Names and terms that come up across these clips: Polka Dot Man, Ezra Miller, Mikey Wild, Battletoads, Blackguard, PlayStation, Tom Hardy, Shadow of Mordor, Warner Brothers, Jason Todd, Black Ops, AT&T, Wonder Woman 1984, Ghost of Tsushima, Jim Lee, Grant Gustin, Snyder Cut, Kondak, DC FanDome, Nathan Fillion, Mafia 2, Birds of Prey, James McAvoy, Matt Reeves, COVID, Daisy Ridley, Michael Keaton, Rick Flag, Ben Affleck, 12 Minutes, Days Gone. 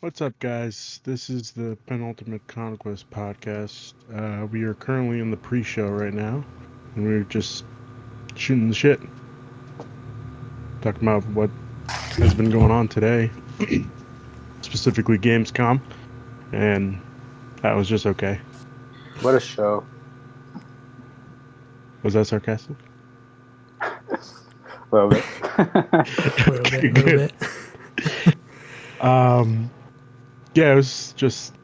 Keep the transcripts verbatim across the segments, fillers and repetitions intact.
What's up, guys? This is the Penultimate Conquest podcast. Uh, we are currently in the pre-show right now, and we're just shooting the shit. Talking about what has been going on today, specifically Gamescom, and that was just okay. What a show. Was that sarcastic? A little bit. A little bit, a little bit. Um... Yeah, it was just,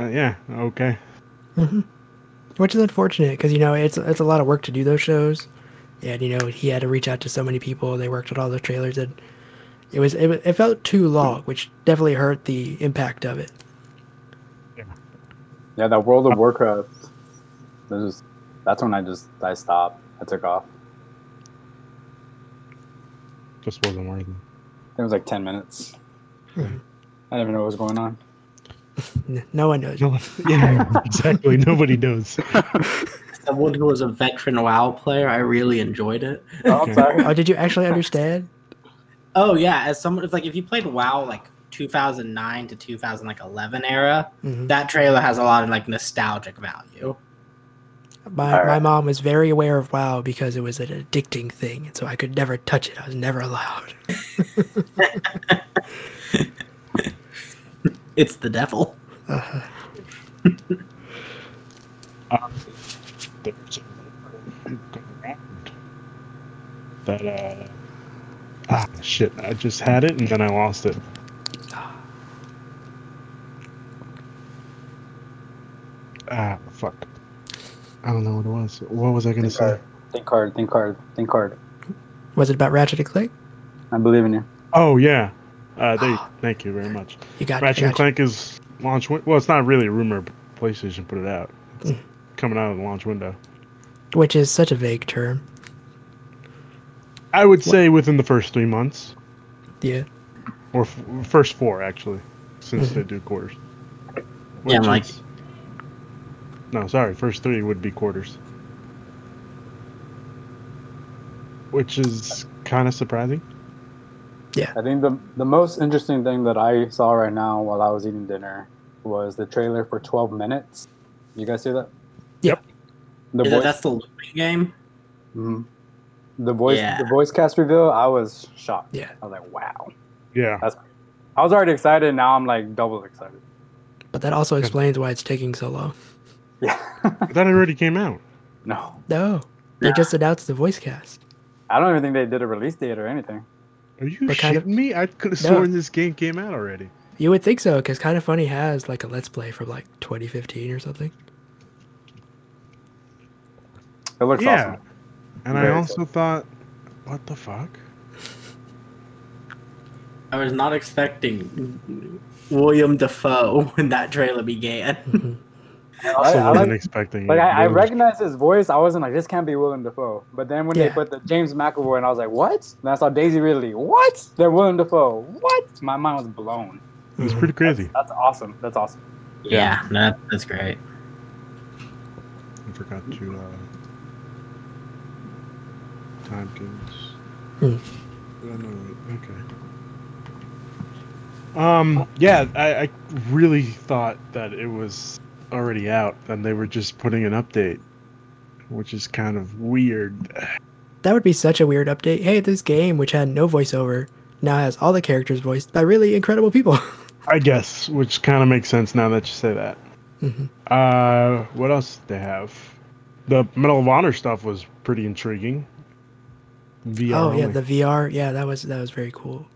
uh, yeah, okay. Mm-hmm. Which is unfortunate because, you know, it's it's a lot of work to do those shows. And, you know, he had to reach out to so many people. They worked on all the trailers. And it was it, it felt too long, which definitely hurt the impact of it. Yeah, yeah that World of Warcraft, just, that's when I just, I stopped. I took off. Just wasn't worth it. It was like ten minutes. Mm-hmm. I don't even know what's going on. No one knows. No, yeah, exactly. Nobody knows. Someone who was a veteran WoW player, I really enjoyed it. Oh, I'm sorry. Oh, did you actually understand? Oh, yeah. As someone, if, like, if you played WoW, like, two thousand nine to two thousand eleven era, mm-hmm. that trailer has a lot of, like, nostalgic value. My right. my mom was very aware of WoW because it was an addicting thing, and so I could never touch it. I was never allowed. It's the devil. Uh-huh. um, there's a that uh ah shit! I just had it and then I lost it. Ah fuck! I don't know what it was. What was I gonna think say? Hard. Think hard. Think hard. Think hard. Was it about Ratchet and Clank? I believe in you. Oh yeah. Uh, they, oh. Thank you very much. You got Ratchet you got and Clank you. Is launch. Well, it's not really a rumor. But PlayStation put it out. It's mm. coming out of the launch window, which is such a vague term. I would what? say within the first three months. Yeah. Or f- first four, actually, since mm-hmm. they do quarters. Which yeah, like. Is... No, sorry. First three would be quarters, which is kind of surprising. Yeah. I think the the most interesting thing that I saw right now while I was eating dinner was the trailer for twelve minutes. You guys see that? Yep. The Is voice, that's the looping game? Mm-hmm. The voice yeah. the voice cast reveal, I was shocked. Yeah. I was like, wow. Yeah. That's, I was already excited, now I'm like double excited. But that also explains why it's taking so long. Yeah. That already came out. No. No. They yeah. just announced the voice cast. I don't even think they did a release date or anything. Are you but shitting kind of, me? I could have sworn no. this game came out already. You would think so, because Kind of Funny has like a Let's Play from like twenty fifteen or something. It looks yeah. awesome. And Very I also cool. thought, what the fuck? I was not expecting Willem Dafoe when that trailer began. Mm-hmm. I also I, wasn't I, expecting like, it. Like, I, I recognized his voice. I wasn't like, this can't be Willem Dafoe. But then when yeah. they put the James McAvoy, and I was like, what? And I saw Daisy Ridley. What? They're Willem Dafoe. What? My mind was blown. It was pretty crazy. That's, that's awesome. That's awesome. Yeah, yeah. No, that's great. I forgot to uh, time games. Hmm. No, okay. Um. Yeah, I, I really thought that it was already out and they were just putting an update, which is kind of weird. That would be such a weird update. Hey, this game, which had no voiceover, now has all the characters voiced by really incredible people. I guess, which kind of makes sense now that you say that. Mm-hmm. Uh, what else did they have? The Medal of Honor stuff was pretty intriguing. V R oh yeah, only. The V R. Yeah, that was that was very cool.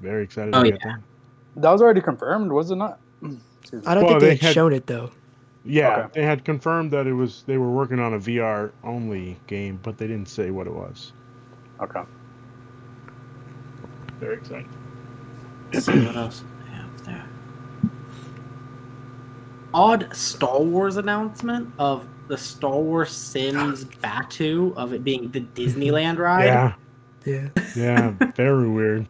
Very excited. Oh yeah, that. that was already confirmed, was it not? I don't well, think they, they had had, shown it though. Yeah, okay. They had confirmed that it was they were working on a V R only game, but they didn't say what it was. Okay. Very exciting. Let's see what else they have there. Odd Star Wars announcement of the Star Wars Sims Batu of it being the Disneyland ride. Yeah. Yeah. Yeah. Very weird.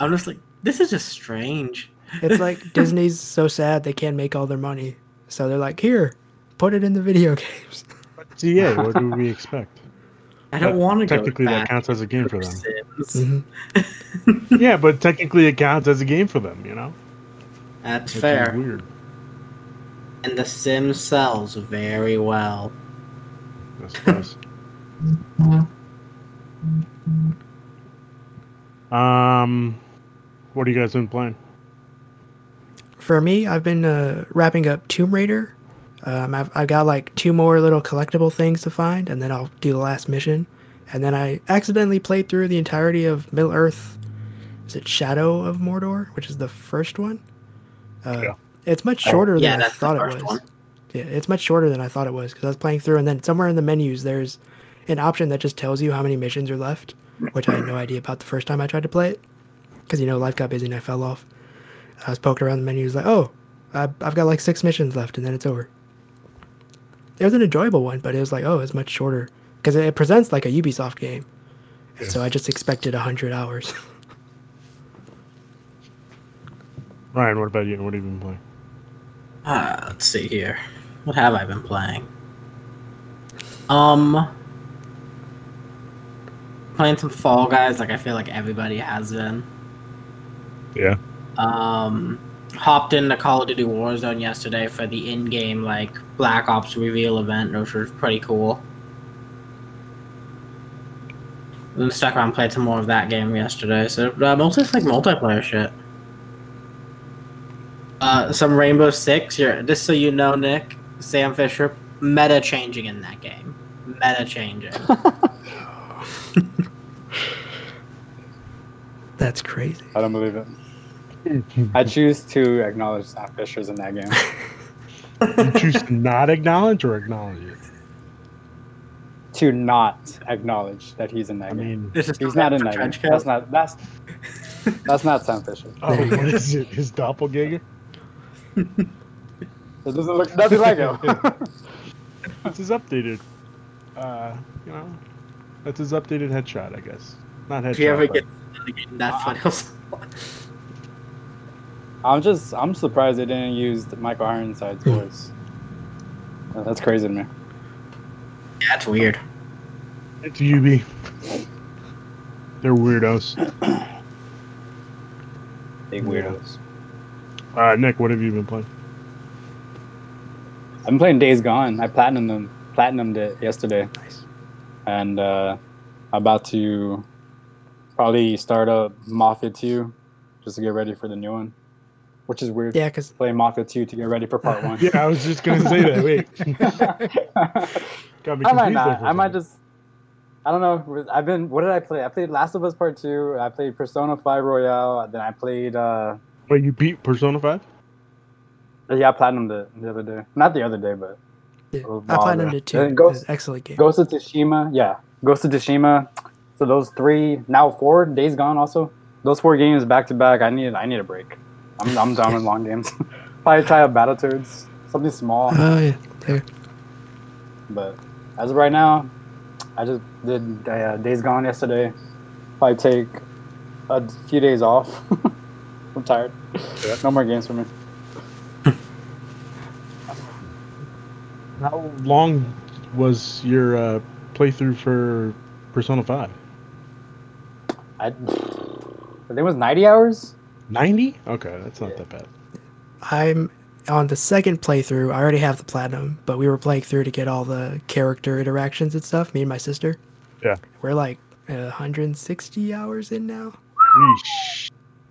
I'm just like, this is just strange. It's like Disney's so sad they can't make all their money, so they're like, here, put it in the video games. But yeah, what do we expect? I don't want to go back. Technically, that counts as a game for them. Mm-hmm. Yeah, but technically, it counts as a game for them. You know, that's Which fair. Is weird. And The Sims sells very well. That's nice. Um, what are you guys been playing? For me, I've been uh, wrapping up Tomb Raider. Um, I've, I've got like two more little collectible things to find, and then I'll do the last mission. And then I accidentally played through the entirety of Middle-earth. Is it Shadow of Mordor, which is the first one? Uh, yeah. It's much shorter oh, yeah, than I thought it was. One. Yeah, it's much shorter than I thought it was because I was playing through, and then somewhere in the menus, there's an option that just tells you how many missions are left, which I had no idea about the first time I tried to play it because, you know, life got busy and I fell off. I was poking around the menus like, oh, I've got like six missions left, and then it's over. It was an enjoyable one, but it was like, oh, it's much shorter because it presents like a Ubisoft game. And yes. So I just expected one hundred hours. Ryan, what about you? What have you been playing? Uh, let's see here. What have I been playing? Um, playing some Fall Guys, like I feel like everybody has been. Yeah. Um, hopped into Call of Duty Warzone yesterday for the in-game like Black Ops reveal event, which was pretty cool. And stuck around, played some more of that game yesterday. So uh, mostly it's like multiplayer shit. Uh, some Rainbow Six. You're, just so you know, Nick, Sam Fisher, meta changing in that game. Meta changing. That's crazy. I don't believe it. I choose to acknowledge Sam Fisher's in that game. You choose to not acknowledge or acknowledge it? To not acknowledge that he's in that I mean, game. He's not in that game. Coat. That's not that's that's not Sam Fisher. Oh, what is it? His doppelganger? It doesn't look nothing like him. That's his updated. Uh, you know, that's his updated headshot, I guess. Not headshot. If you ever but... get that funny else. I'm just, I'm surprised they didn't use Michael Ironside's voice. Oh, that's crazy to me. That's weird. It's U B. They're weirdos. Big weirdos. Uh, Nick, what have you been playing? I've been playing Days Gone. I platinumed them, platinumed it yesterday. Nice. And uh, I'm about to probably start up Mafia two just to get ready for the new one. Which is weird. Yeah, because play Mafia two to get ready for part one. Yeah, I was just gonna say that. Wait, Got me I might not. I might just. I don't know. I've been. What did I play? I played Last of Us Part Two. I played Persona five Royale. Then I played. Uh, Wait, you beat Persona five? Yeah, I platinumed it the other day. Not the other day, but. Yeah, I platinumed it too. Ghost, excellent game. Ghost of Tsushima. Yeah, Ghost of Tsushima. So those three, now four. Days Gone also. Those four games back to back. I need. I need a break. I'm, I'm down with long games. Probably try out Battletoads, something small. Oh yeah, there. But as of right now, I just did uh, Days Gone yesterday. Probably take a few days off. I'm tired. Yeah. No more games for me. How long was your uh, playthrough for Persona five? I, I think it was ninety hours. ninety? Okay, that's not yeah. that bad. I'm on the second playthrough. I already have the platinum, but we were playing through to get all the character interactions and stuff, me and my sister. Yeah. We're like one hundred sixty hours in now. Yeesh.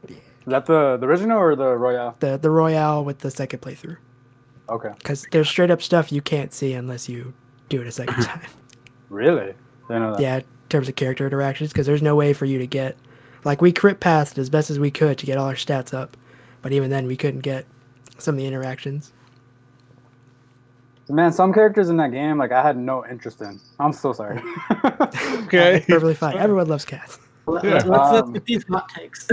Is that the, the original or the Royale? The the Royale with the second playthrough. Okay. Because there's straight up stuff you can't see unless you do it a second time. Really? I know that. Yeah, in terms of character interactions, because there's no way for you to get... Like, we crit passed as best as we could to get all our stats up, but even then we couldn't get some of the interactions. Man, some characters in that game, like, I had no interest in. I'm so sorry. Okay. It's perfectly fine. Everyone loves cats. Yeah. Let's, let's um, get these hot takes.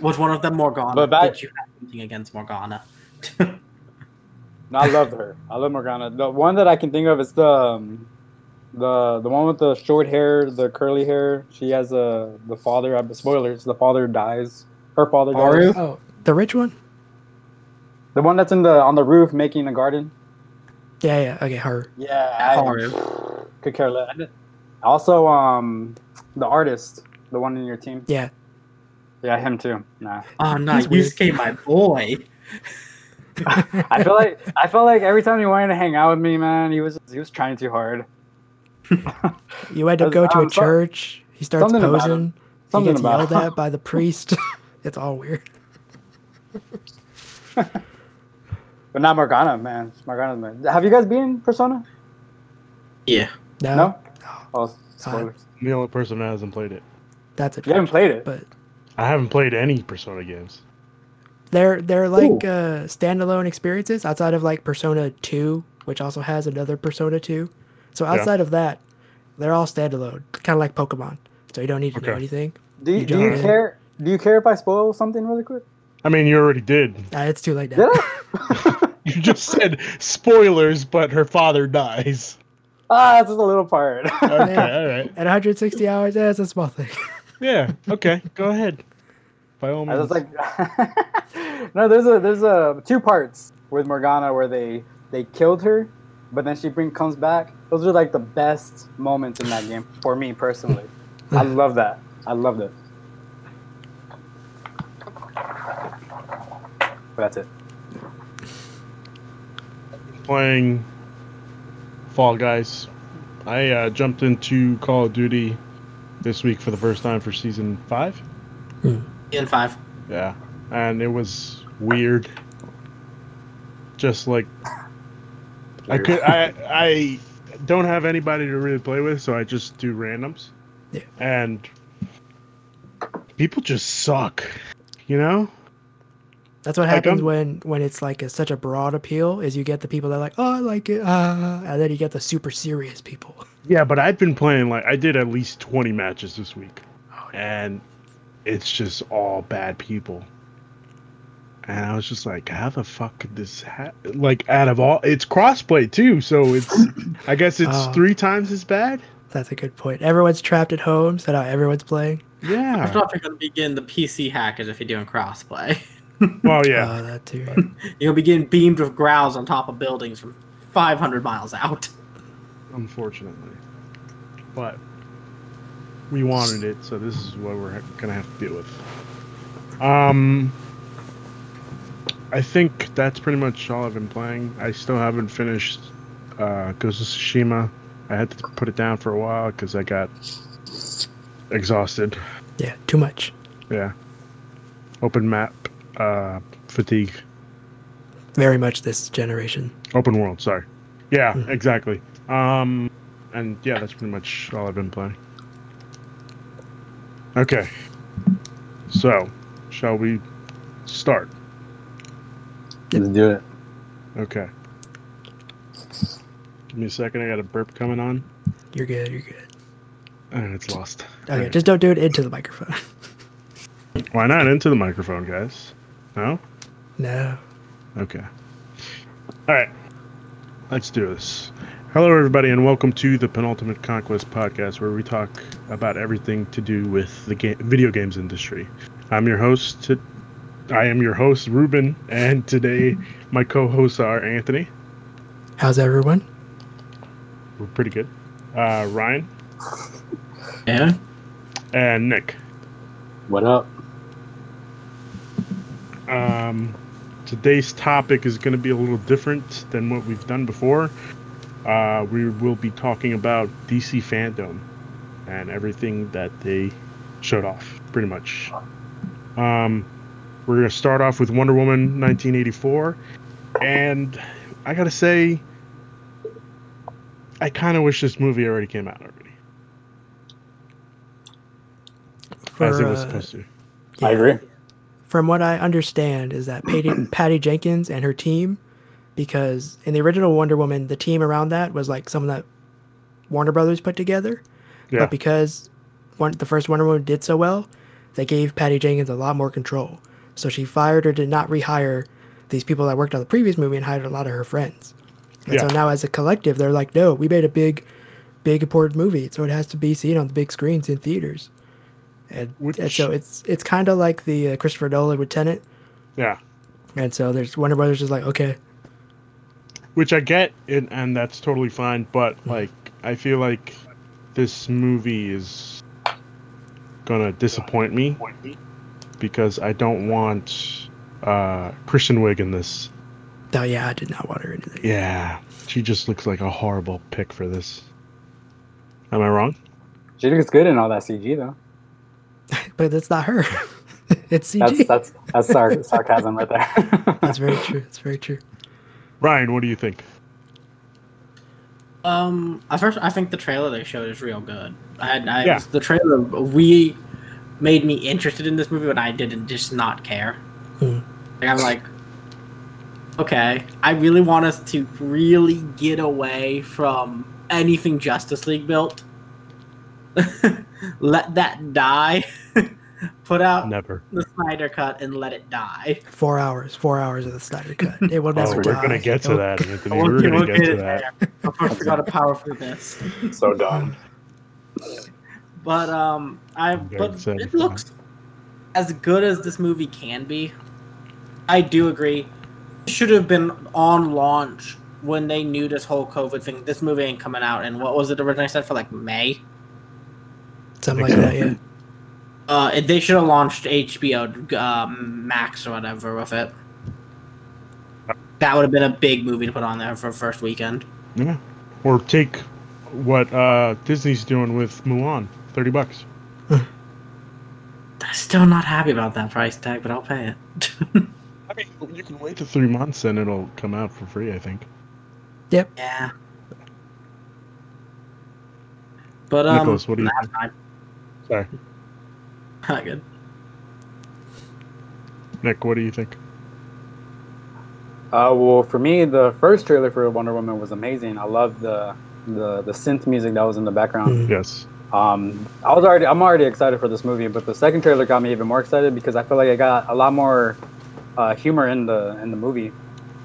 Was one of them Morgana? But back, did you have something against Morgana? No, I loved her. I love Morgana. The one that I can think of is the... Um, The the one with the short hair, the curly hair, she has a the father. Spoilers: the father dies. Her father Aru? dies. Oh, the rich one. The one that's in the on the roof making a garden. Yeah, yeah. Okay, her. Yeah, Aru. I, Could care less. Also, um, the artist, the one in your team. Yeah. Yeah, him too. Nah. Oh no, Yusuke, my boy. I feel like I felt like every time he wanted to hang out with me, man, he was he was trying too hard. You had to go to um, a church. He starts something posing. He gets yelled at by the priest. It's all weird. But not Morgana, man. Morgana's man. Have you guys been Persona? Yeah. No. No? Oh, spoilers. I'm the only person that hasn't played it. That's it. You haven't played it, but I haven't played any Persona games. They're they're like uh, standalone experiences outside of like Persona two, which also has another Persona two. So outside yeah. of that, they're all standalone, kind of like Pokemon. So you don't need to okay. know anything. Do you, you do you in. care? Do you care if I spoil something really quick? I mean, you already did. Uh, it's too late now. You just said spoilers, but her father dies. Ah, that's just a little part. Okay, yeah. All right. At one hundred sixty hours, yeah, that's a small thing. Yeah. Okay. Go ahead. By all means. I was like, no, there's a there's a two parts with Morgana where they they killed her, but then she bring comes back. Those are like the best moments in that game for me personally. I love that. I loved it. But that's it. Playing Fall Guys. I uh, jumped into Call of Duty this week for the first time for season five. Hmm. Season five. Yeah, and it was weird. Just like weird. I could, I I don't have anybody to really play with, so I just do randoms. Yeah. And people just suck, you know? That's what happens like when, when it's like a, such a broad appeal, is you get the people that are like, oh, I like it, uh, and then you get the super serious people. Yeah, but I've been playing, like, I did at least twenty matches this week, oh, and it's just all bad people. And I was just like, how the fuck could this happen? Like, out of all, it's crossplay too, so it's, I guess it's oh. three times as bad. That's a good point. Everyone's trapped at home, so now everyone's playing. Yeah. First off, you're going to begin the P C hackers if you're doing crossplay. Well, yeah. Oh, that too. Right? You'll begin beamed with growls on top of buildings from five hundred miles out. Unfortunately. But we wanted it, so this is what we're going to have to deal with. Um, I think that's pretty much all I've been playing. I still haven't finished uh, Ghost of Tsushima. I had to put it down for a while because I got exhausted. Yeah, too much. Yeah. Open map uh, fatigue. Very much this generation. Open world, sorry. Yeah, mm. exactly. Um, and yeah, that's pretty much all I've been playing. Okay. So, shall we start? Let's do it. Okay. Give me a second, I got a burp coming on. You're good, you're good. And it's lost. Okay, right. Just don't do it into the microphone. Why not into the microphone, guys? No? No. Okay. Alright. Let's do this. Hello, everybody, and welcome to the Penultimate Conquest podcast, where we talk about everything to do with the game, video games industry. I'm your host, t- I am your host, Ruben, and today my co-hosts are Anthony. How's everyone? We're pretty good. Uh, Ryan. Yeah. And Nick. What up? Um, today's topic is going to be a little different than what we've done before. Uh, we will be talking about D C FanDome and everything that they showed off, pretty much. Um, we're going to start off with Wonder Woman nineteen eighty-four. And I got to say, I kind of wish this movie already came out already. For, As it was supposed to. Uh, yeah. I agree. From what I understand is that Patty, Patty Jenkins and her team, because in the original Wonder Woman, the team around that was like someone that Warner Brothers put together. Yeah. But because one, the first Wonder Woman did so well, they gave Patty Jenkins a lot more control. So she fired or did not rehire these people that worked on the previous movie and hired a lot of her friends. And yeah. so now as a collective, they're like, no, we made a big, big important movie. So it has to be seen on the big screens in theaters. And, Which, and so it's it's kind of like the uh, Christopher Nolan with Tenet. Yeah. And so there's Warner Brothers is like, okay. Which I get, and, and that's totally fine. But like, I feel like this movie is gonna disappoint me because I don't want uh, Kristen Wiig in this. Oh yeah, I did not want her in this. Yeah, she just looks like a horrible pick for this. Am I wrong? She looks good in all that C G though. But that's not her. It's C G. That's that's, that's sarcasm right there. That's very true. That's very true. Ryan, what do you think? Um, I first I think the trailer they showed is real good. I, I yeah. the trailer we made me interested in this movie, but I didn't just not care. Mm. Like I'm like, okay, I really want us to really get away from anything Justice League built. Let that die. Put out never. the Snyder Cut and let it die. Four hours. Four hours of the Snyder Cut. It will never oh, die. We're going to get to that, Anthony. We're going to get to that. I forgot a power for this. So dumb. But um, I. But it looks as good as this movie can be. I do agree. It should have been on launch when they knew this whole COVID thing. This movie ain't coming out. And what was it originally said for, like, May? Something like that, yeah. Uh, they should have launched H B O uh, Max or whatever with it. That would have been a big movie to put on there for first weekend. Yeah, or take what uh, Disney's doing with Mulan, thirty bucks. I'm still not happy about that price tag, but I'll pay it. I mean, you can wait the three months and it'll come out for free, I think. Yep. Yeah. But um, Nicholas, what do you? Think? Sorry. Not good. Nick, what do you think? Uh, well, for me, the first trailer for Wonder Woman was amazing. I loved the the, the synth music that was in the background. Yes. Um, I was already I'm already excited for this movie, but the second trailer got me even more excited because I feel like I got a lot more uh, humor in the in the movie,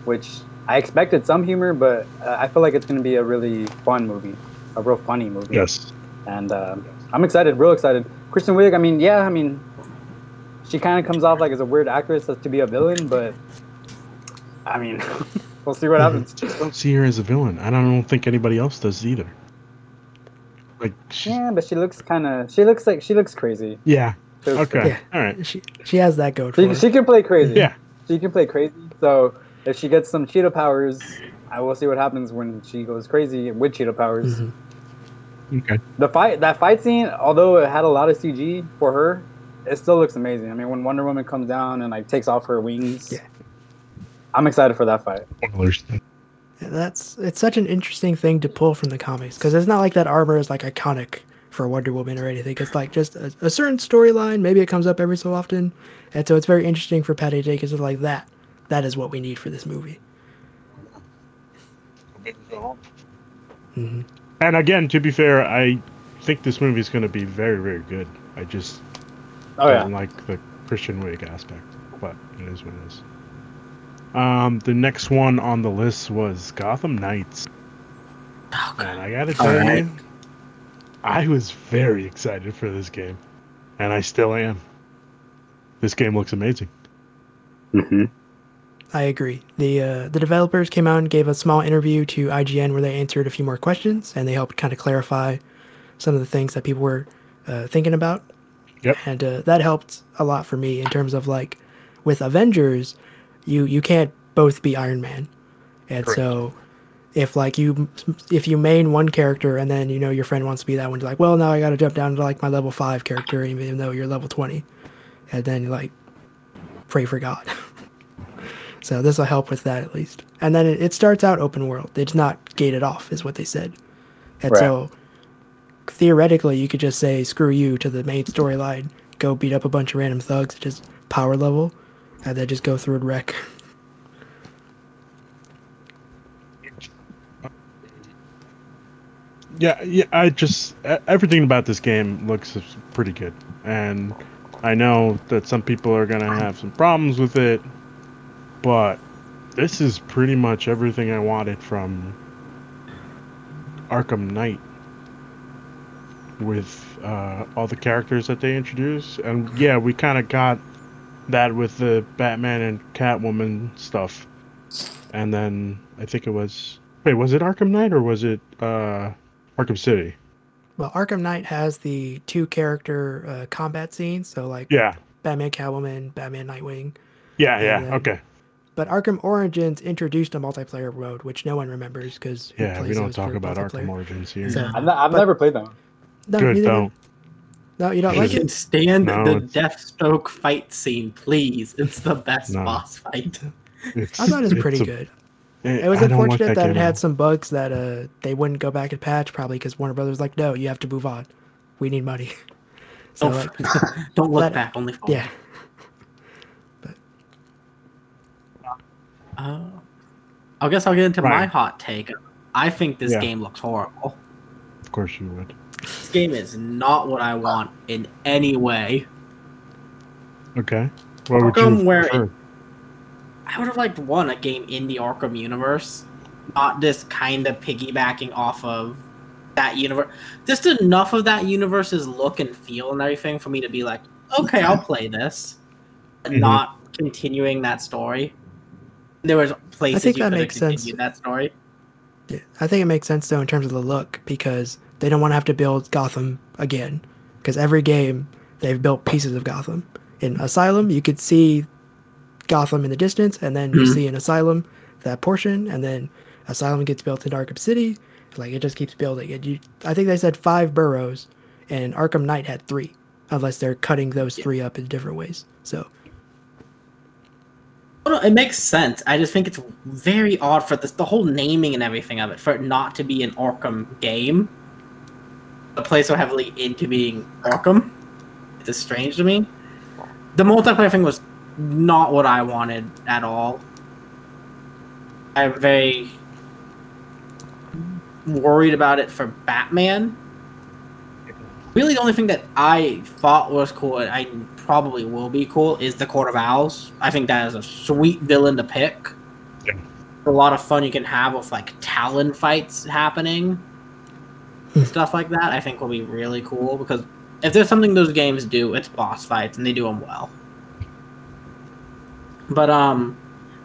which I expected some humor, but I feel like it's going to be a really fun movie, a real funny movie. Yes. And uh, I'm excited, real excited. Kristen Wiig, I mean, yeah, I mean, she kind of comes off like as a weird actress to be a villain, but I mean, we'll see what happens. I don't see her as a villain. I don't think anybody else does either. Like, she's... yeah, but she looks kind of. She looks like she looks crazy. Yeah. Looks okay. Crazy. Yeah. All right. She she has that go. She, she can play crazy. Yeah. She can play crazy. So if she gets some cheetah powers, I will see what happens when she goes crazy with cheetah powers. Mm-hmm. Okay. The fight, that fight scene, although it had a lot of C G for her, it still looks amazing. I mean, when Wonder Woman comes down and like takes off her wings, yeah. I'm excited for that fight. That's it's such an interesting thing to pull from the comics because it's not like that armor is like iconic for Wonder Woman or anything. It's like just a, a certain storyline. Maybe it comes up every so often, and so it's very interesting for Patty Jenkins like that. That is what we need for this movie. Mm-hmm. And again, to be fair, I think this movie is going to be very, very good. I just oh, don't yeah. like the Kristen Wiig aspect, but it is what it is. Um, the next one on the list was Gotham Knights. Oh, and I gotta tell right. you, I was very excited for this game, and I still am. This game looks amazing. Mm-hmm. I agree. The uh, the developers came out and gave a small interview to I G N where they answered a few more questions, and they helped kind of clarify some of the things that people were uh, thinking about. Yep. And uh, that helped a lot for me in terms of, like, with Avengers, you, you can't both be Iron Man. And Correct. so if, like, you if you main one character and then, you know, your friend wants to be that one, you're like, well, now I got to jump down to, like, my level five character even though you're level twenty. And then, like, pray for God. So this will help with that at least. And then it, it starts out open world. It's not gated off is what they said. And right. so theoretically you could just say, screw you to the main storyline, go beat up a bunch of random thugs, just power level, and then just go through and wreck. Yeah, yeah. I just, everything about this game looks pretty good. And I know that some people are going to have some problems with it. But this is pretty much everything I wanted from Arkham Knight with uh, all the characters that they introduced. And yeah, we kind of got that with the Batman and Catwoman stuff. And then I think it was... Wait, was it Arkham Knight or was it uh, Arkham City. Well, Arkham Knight has the two character uh, combat scenes, so like yeah. Batman, Catwoman, Batman, Nightwing. Yeah, and yeah, then, okay. But Arkham Origins introduced a multiplayer mode, which no one remembers because yeah, we don't talk about Arkham Origins here. So, I've, not, I've but, never played that one. No, Good, don't. No, you don't like it. I can stand no, the it's... Deathstroke fight scene, please. It's the best no. boss fight. It's, I thought it was pretty a, good. It, it was I unfortunate like that, that it had some bugs that uh, they wouldn't go back and patch, probably because Warner Brothers was like, no, you have to move on. We need money. So oh, uh, don't look that, back, only forward. Yeah. But. Uh, I guess I'll get into right. my hot take. I think this yeah. game looks horrible. Of course you would. This game is not what I want in any way. Okay. What would Arkham you where it, I would have liked one a game in the Arkham universe, not just kind of piggybacking off of that universe. Just enough of that universe's look and feel and everything for me to be like, okay, I'll play this, but mm-hmm. not continuing that story. There was places I think you that could makes have continued sense. That story. Yeah, I think it makes sense though in terms of the look because. They don't want to have to build Gotham again because every game they've built pieces of Gotham. In Asylum, you could see Gotham in the distance, and then you see in Asylum that portion, and then Asylum gets built in Arkham City. Like, it just keeps building. It, you, I think they said five boroughs, and Arkham Knight had three, unless they're cutting those three up in different ways. So, well, it makes sense. I just think it's very odd for this, the whole naming and everything of it, for it not to be an Arkham game. But play so heavily into being Arkham. It's just strange to me. The multiplayer thing was not what I wanted at all. I'm very worried about it for Batman. Really, the only thing that I thought was cool, and I probably will be cool, is the Court of Owls. I think that is a sweet villain to pick. Yeah. A lot of fun you can have with like Talon fights happening. Stuff like that I think will be really cool because if there's something those games do, it's boss fights and they do them well. But um,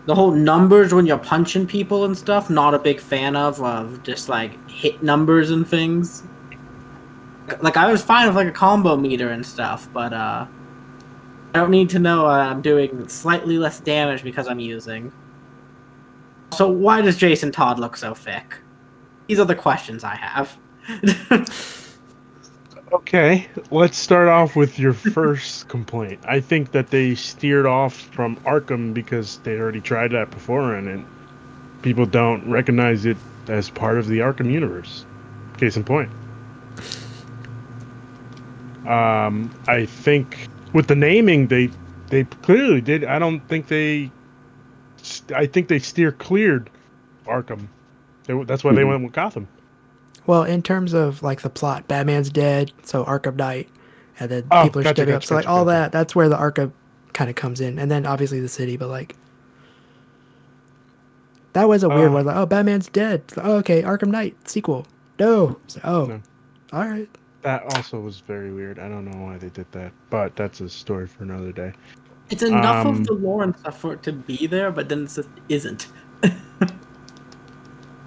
the whole numbers when you're punching people and stuff, not a big fan of, of just like hit numbers and things. Like I was fine with like a combo meter and stuff, but uh, I don't need to know uh, I'm doing slightly less damage because I'm using. So why does Jason Todd look so thick? These are the questions I have. Okay, let's start off with your first complaint. I think that they steered off from Arkham because they already tried that before and it, people don't recognize it as part of the Arkham universe. Case in point. Um, I think with the naming, they they clearly did. I don't think they... I think they steer cleared Arkham. They, that's why mm-hmm. they went with Gotham. Well, in terms of like the plot, Batman's dead, so Arkham Knight, and then oh, people are gotcha, stepping gotcha, up. So like gotcha, all gotcha. that, that's where the Arkham kind of comes in, and then obviously the city. But like that was a weird uh, one. Like, oh, Batman's dead. Like, oh, okay, Arkham Knight sequel. No. So, oh, no. All right. That also was very weird. I don't know why they did that, but that's a story for another day. It's enough um, of the lore and stuff for it to be there, but then it just isn't.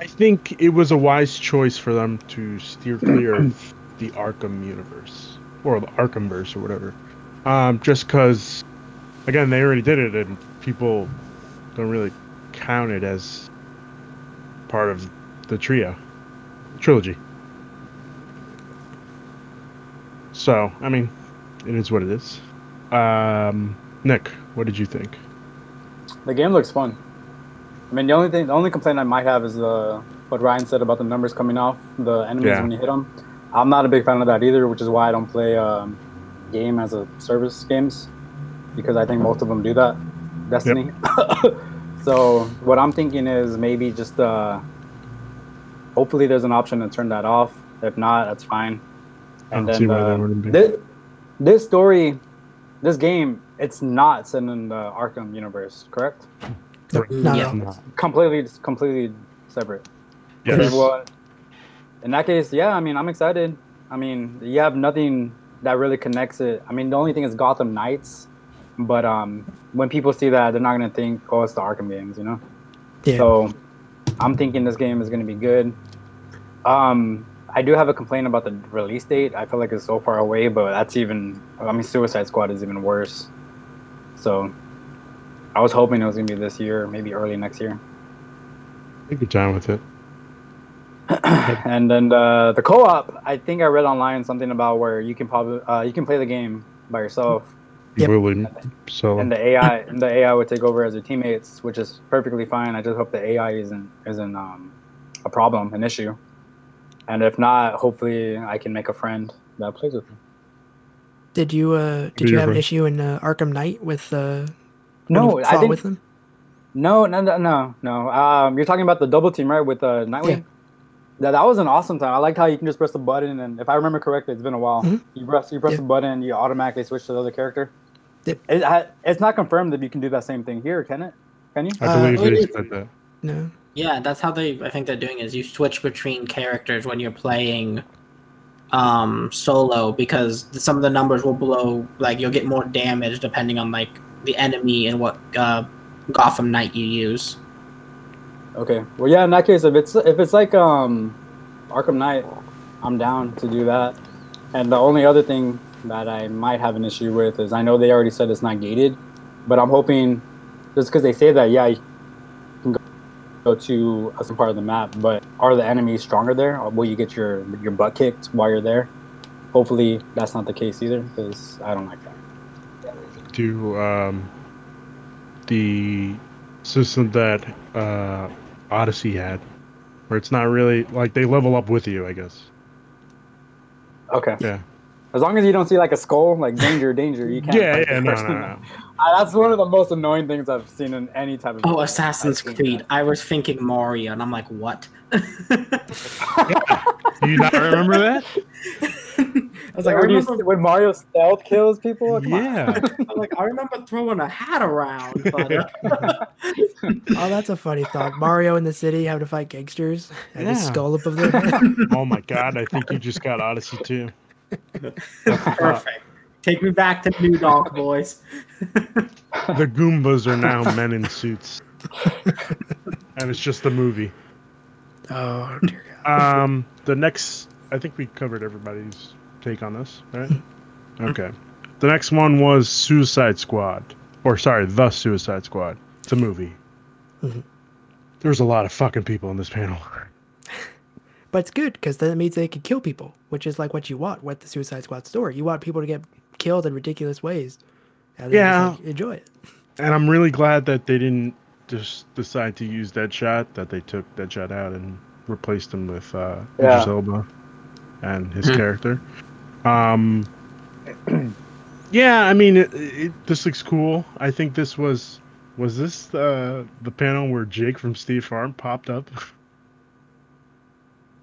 I think it was a wise choice for them to steer clear of the Arkham universe or the Arkhamverse or whatever. Um, just because, again, they already did it and people don't really count it as part of the trio, trilogy. So, I mean, it is what it is. Um, Nick, what did you think? The game looks fun. I mean, the only thing, the only complaint I might have is uh, what Ryan said about the numbers coming off the enemies yeah. when you hit them. I'm not a big fan of that either, which is why I don't play um, game as a service games because I think most of them do that. Destiny. Yep. So what I'm thinking is maybe just uh, hopefully there's an option to turn that off. If not, that's fine. And I don't then see why uh, that wouldn't be. This, this story, this game, it's not set in the Arkham universe, correct? No, no, yeah. no. It's completely, it's completely separate. Yes. Well, in that case, yeah. I mean, I'm excited. I mean, you have nothing that really connects it. I mean, the only thing is Gotham Knights, but um, when people see that, they're not gonna think, "Oh, it's the Arkham games," you know. Yeah. So, I'm thinking this game is gonna be good. Um, I do have a complaint about the release date. I feel like it's so far away, but that's even... I mean, Suicide Squad is even worse. So, I was hoping it was going to be this year, maybe early next year. Take your time with it. And then uh, the co-op, I think I read online something about where you can probably uh, you can play the game by yourself. Yep. Really? So and the A I and the A I would take over as your teammates, which is perfectly fine. I just hope the A I isn't isn't um, a problem, an issue. And if not, hopefully I can make a friend that plays with me. Did you uh, did you have an issue in uh, Arkham Knight with uh, no? I didn't. With them? No, no, no, no. Um, you're talking about the double team, right? With uh, Nightwing. Yeah. That that was an awesome time. I liked how you can just press the button, and if I remember correctly, it's been a while. Mm-hmm. You press you press yep. the button, you automatically switch to the other character. Yep. It, I, it's not confirmed that you can do that same thing here, can it? Can you? I believe uh, it is like that. No. Yeah, that's how they. I think they're doing is you switch between characters when you're playing um, solo, because some of the numbers will blow. Like you'll get more damage depending on like the enemy and what uh, Gotham Knight you use. Okay. Well, yeah. In that case, if it's if it's like um, Arkham Knight, I'm down to do that. And the only other thing that I might have an issue with is I know they already said it's not gated, but I'm hoping just because they say that, yeah, you can go to a part of the map. But are the enemies stronger there? Or will you get your your butt kicked while you're there? Hopefully, that's not the case either, because I don't like that. Do um the system that uh, Odyssey had, where it's not really like they level up with you, I guess. Okay. Yeah. As long as you don't see like a skull, like danger, danger, you can't. Yeah, yeah, no, no, no. Uh, that's one of the most annoying things I've seen in any type of. Oh, Assassin's Creed! I was thinking Mario, and I'm like, what? Yeah. Do you not remember that? I was like, I remember you, when Mario stealth kills people. Yeah. I'm like, I remember throwing a hat around. Oh, that's a funny thought. Mario in the city, how to fight gangsters, and yeah. his skull up of them. Oh my God! I think you just got Odyssey too. Perfect. Take me back to New Dog, boys. The Goombas are now men in suits, and it's just the movie. Oh dear God. Um, the next, I think we covered everybody's take on this, right? Okay. The next one was Suicide Squad, or sorry, The Suicide Squad. It's a movie. Mm-hmm. There's a lot of fucking people in this panel. But it's good because that means they can kill people, which is like what you want with the Suicide Squad story. You want people to get killed in ridiculous ways. And yeah. Just, like, enjoy it. And I'm really glad that they didn't just decide to use Deadshot, that they took Deadshot out and replaced him with uh, yeah. Idris Elba and his character. Um, yeah, I mean, it, it, this looks cool. I think this was... Was this uh, the panel where Jake from Steve Farm popped up?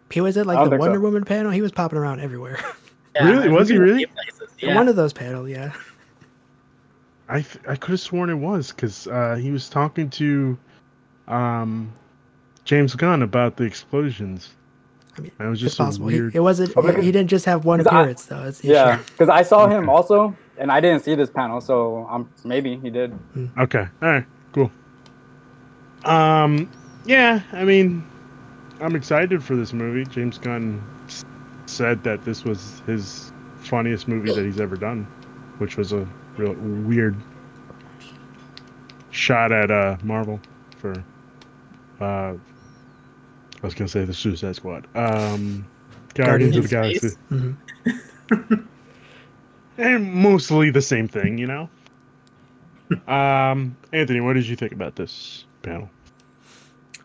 He was at like the Wonder so. Woman panel. He was popping around everywhere. Yeah, really? Was he really? Yeah. One of those panels, yeah. I, I could have sworn it was because uh, he was talking to um, James Gunn about the explosions. I mean, it was just possible. Weird... He, it wasn't. Oh, he, he didn't just have one appearance I, though. It's, yeah, because I saw him also, and I didn't see this panel, so um, maybe he did. Okay. All right. Cool. Um. Yeah. I mean. I'm excited for this movie. James Gunn said that this was his funniest movie that he's ever done, which was a real weird shot at uh, Marvel for, uh, I was going to say the Suicide Squad. Um, Guardians of the Galaxy. Mm-hmm. And mostly the same thing, you know? Um, Anthony, what did you think about this panel?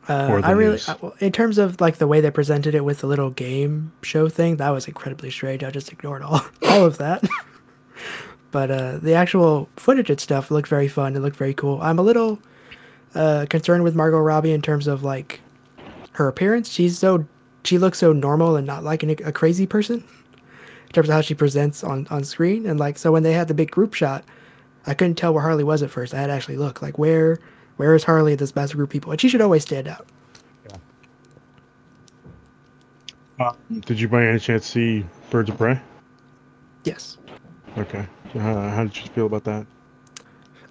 Uh, I really, I, well, in terms of like the way they presented it with the little game show thing, that was incredibly strange. I just ignored all, all of that. But uh, the actual footage and stuff looked very fun. It looked very cool. I'm a little uh, concerned with Margot Robbie in terms of like her appearance. She's so she looks so normal and not like an, a crazy person in terms of how she presents on, on screen. And like so when they had the big group shot, I couldn't tell where Harley was at first. I had to actually look like where. Where is Harley? This massive group of people, and she should always stand out. Yeah. Uh, did you by any chance see Birds of Prey? Yes. Okay. Uh, how did you feel about that?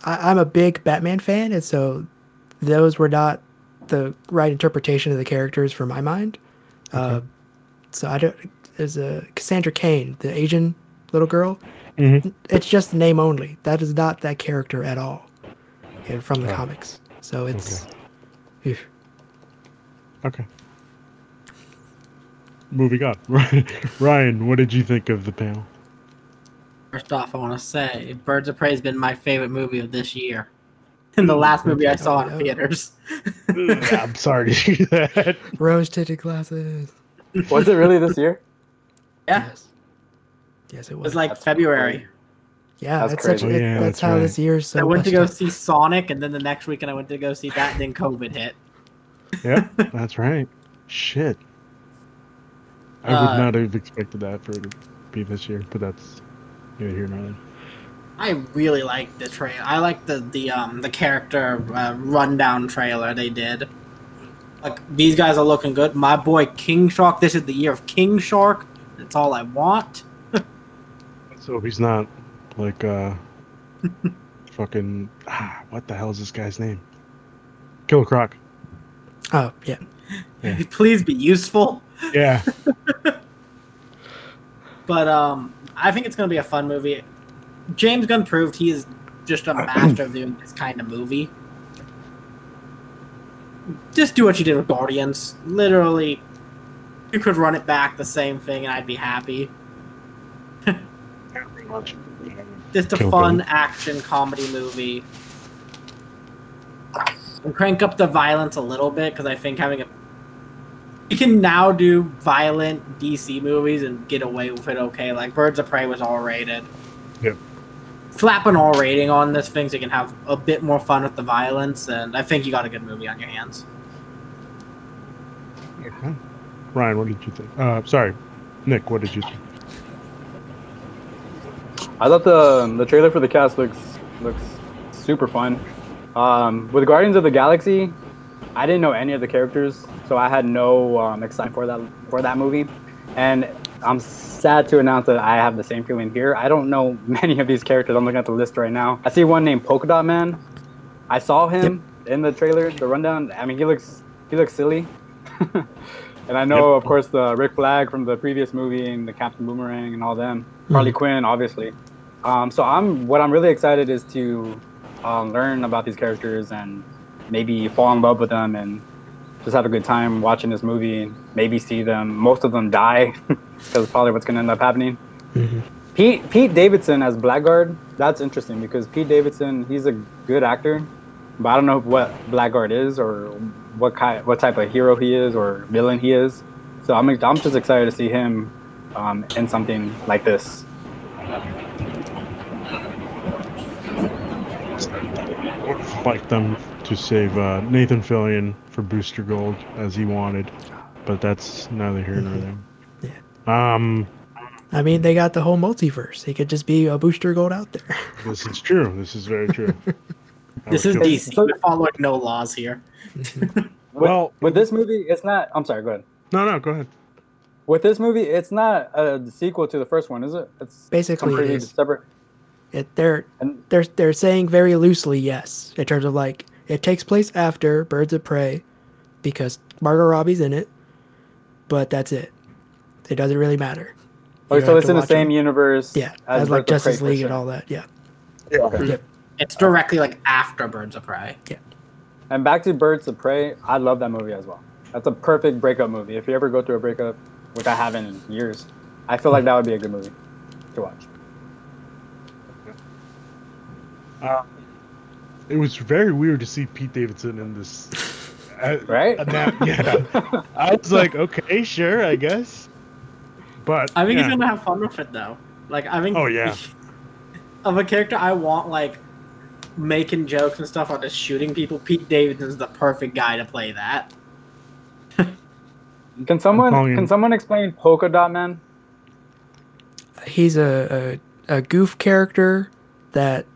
I, I'm a big Batman fan, and so those were not the right interpretation of the characters for my mind. Okay. Uh, So I don't. There's a Cassandra Cain, the Asian little girl. Mm-hmm. It's just name only. That is not that character at all, and from the oh. comics. So it's. Okay. okay. Moving on. Ryan, what did you think of the panel? First off, I want to say Birds of Prey has been my favorite movie of this year. And the last movie I saw in theaters. I'm sorry to hear that. Rose-tinted glasses. Was it really this year? Yeah. Yes, yes it was. It was like that's February. Crazy. Yeah, that's, that's, crazy. Such, oh, yeah, that's, that's how right. this year's so I went to go up. see Sonic, and then the next weekend I went to go see that, and then COVID hit. Yeah, that's right. Shit. I would uh, not have expected that for it to be this year, but that's neither here nor there. I really like the trailer. I like the the um the character uh, rundown trailer they did. Like these guys are looking good. My boy King Shark. This is the year of King Shark. That's all I want. So he's not like uh fucking ah, what the hell is this guy's name? Killer Croc. Oh yeah. yeah. Please be useful. Yeah. But um, I think it's gonna be a fun movie. James Gunn proved he is just a master of doing this kind of movie. Just do what you did with Guardians. Literally, you could run it back the same thing and I'd be happy. Just a Kill fun them. action comedy movie. And crank up the violence a little bit because I think having a... You can now do violent D C movies and get away with it okay. Like Birds of Prey was R-rated. Yeah. Slap an R rating on this thing so you can have a bit more fun with the violence, and I think you got a good movie on your hands. Okay. Ryan, what did you think? Uh, sorry, Nick, what did you think? I thought the the trailer for the cast looks looks super fun. Um, with Guardians of the Galaxy, I didn't know any of the characters, so I had no um, excitement for that for that movie, and I'm sad to announce that I have the same feeling here. I don't know many of these characters. I'm looking at the list right now. I see one named Polka Dot Man. I saw him yep. in the trailer, the rundown. I mean, he looks he looks silly. And I know, yep. of course, the Rick Flag from the previous movie and the Captain Boomerang and all them. Mm-hmm. Harley Quinn, obviously. Um, so I'm what I'm really excited is to uh, learn about these characters and maybe fall in love with them and just have a good time watching this movie and maybe see them, most of them die because probably what's going to end up happening. Mm-hmm. Pete Pete Davidson as Blackguard, that's interesting because Pete Davidson, he's a good actor, but I don't know what Blackguard is or what kind, what type of hero he is or villain he is. So I'm I'm just excited to see him um, in something like this. I'd like them to save uh, Nathan Fillion for Booster Gold as he wanted, but that's neither here nor there. Yeah. Um, I mean, they got the whole multiverse. He could just be a Booster Gold out there. This is true. This is very true. This is D C. We're following no laws here. Well, with, with this movie, it's not. I'm sorry. Go ahead. No, no, go ahead. With this movie, it's not a sequel to the first one, is it? It's basically it is. separate. It, they're they're they're saying very loosely yes in terms of like it takes place after Birds of Prey because Margot Robbie's in it, but that's it. It doesn't really matter. Okay, so it's in the same it. universe. Yeah, as, as like Birds Justice League sure. and all that. Yeah. Yeah. Okay. yeah. It's directly like after Birds of Prey. Yeah. And back to Birds of Prey, I love that movie as well. That's a perfect breakup movie. If you ever go through a breakup, which I haven't in years, I feel like that would be a good movie to watch. Uh, it was very weird to see Pete Davidson in this. Uh, right? Uh, yeah. I was like, okay, sure, I guess. But I think yeah. he's gonna have fun with it though. Like I think. Oh yeah. Of a character I want, like making jokes and stuff, or just shooting people. Pete Davidson's the perfect guy to play that. Can someone can someone explain Polka Dot Man? He's a a, a goof character that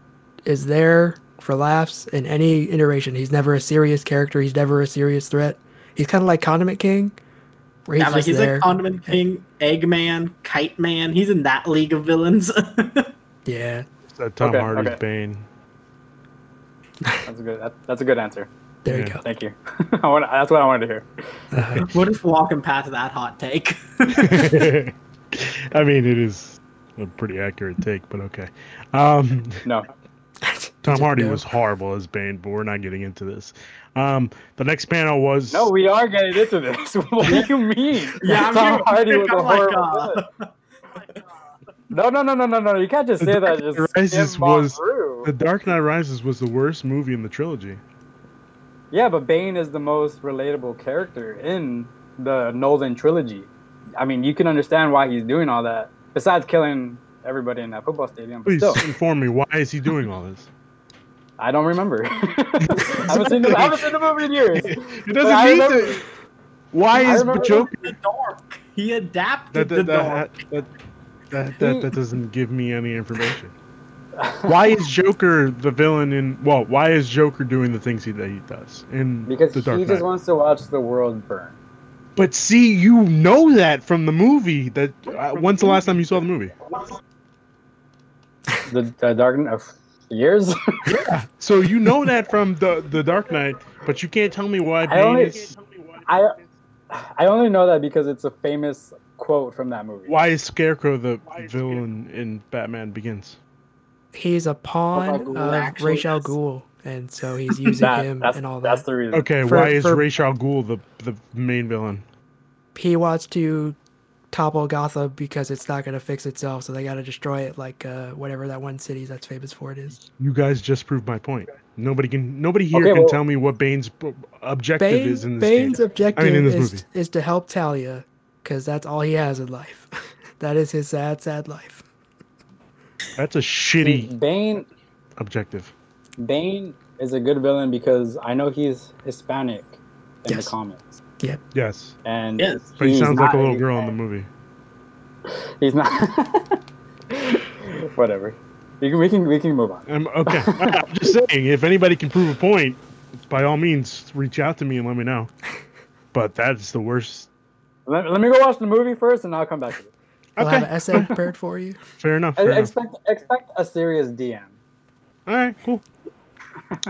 is there for laughs in any iteration. He's never a serious character. He's never a serious threat. He's kind of like Condiment King. Where he's yeah, like just he's there. like Condiment King, Eggman, Kite Man. He's in that league of villains. yeah. It's Tom okay, Hardy's okay. Bane. That's a good. That, that's a good answer. There yeah. you go. Thank you. I want, that's what I wanted to hear. Uh, we'll just walk him past that hot take. I mean, it is a pretty accurate take, but okay. Um, no. Tom Hardy no. was horrible as Bane, but we're not getting into this. Um, the next panel was... No, we are getting into this. What do you mean? Yeah, I'm Tom Hardy was a horrible... No, no, no, no, no, no. You can't just say that. Just Rises was, the Dark Knight Rises was the worst movie in the trilogy. Yeah, but Bane is the most relatable character in the Nolan trilogy. I mean, you can understand why he's doing all that, besides killing everybody in that football stadium. But Please still. inform me, why is he doing all this? I don't remember. I, haven't seen the, I haven't seen the movie in years. It doesn't mean that. Why I is Bajoki? He adapted that, that, the that, dork. That, That, that that doesn't give me any information. Why is Joker the villain in? Well, why is Joker doing the things he, that he does in because the Dark Knight? He just wants to watch the world burn. But see, you know that from the movie. That uh, when's the last time you saw the movie? The uh, Dark Knight of years. Yeah. So you know that from the the Dark Knight, but you can't tell me why. I only, is, I, I only know that because it's a famous quote from that movie. Why is Scarecrow the is villain Scarecrow? in Batman Begins? He's a pawn of Ra's al Ghul, and so he's using that, him and all that. That's the reason. Okay, for, why is Ra's al Ghul the, the main villain? He wants to topple Gotham because it's not going to fix itself, so they got to destroy it like uh, whatever that one city that's famous for it is. You guys just proved my point. Nobody can. Nobody here okay, can well, tell me what Bane's objective Bane, is in this Bane's game. objective I mean, in this is, movie. is to help Talia. Because that's all he has in life. That is his sad, sad life. That's a shitty Bane, objective. Bane is a good villain because I know he's Hispanic in yes. the comics. Yep. Yes. And yes. But he sounds like a little girl in the movie. He's not. Whatever. We can, we can, we can move on. I'm, okay. I'm just saying, if anybody can prove a point, by all means, reach out to me and let me know. But that's the worst... Let, let me go watch the movie first, and I'll come back to you. I'll okay. have an essay prepared for you. Fair enough. Fair expect enough. expect a serious D M. All right, cool.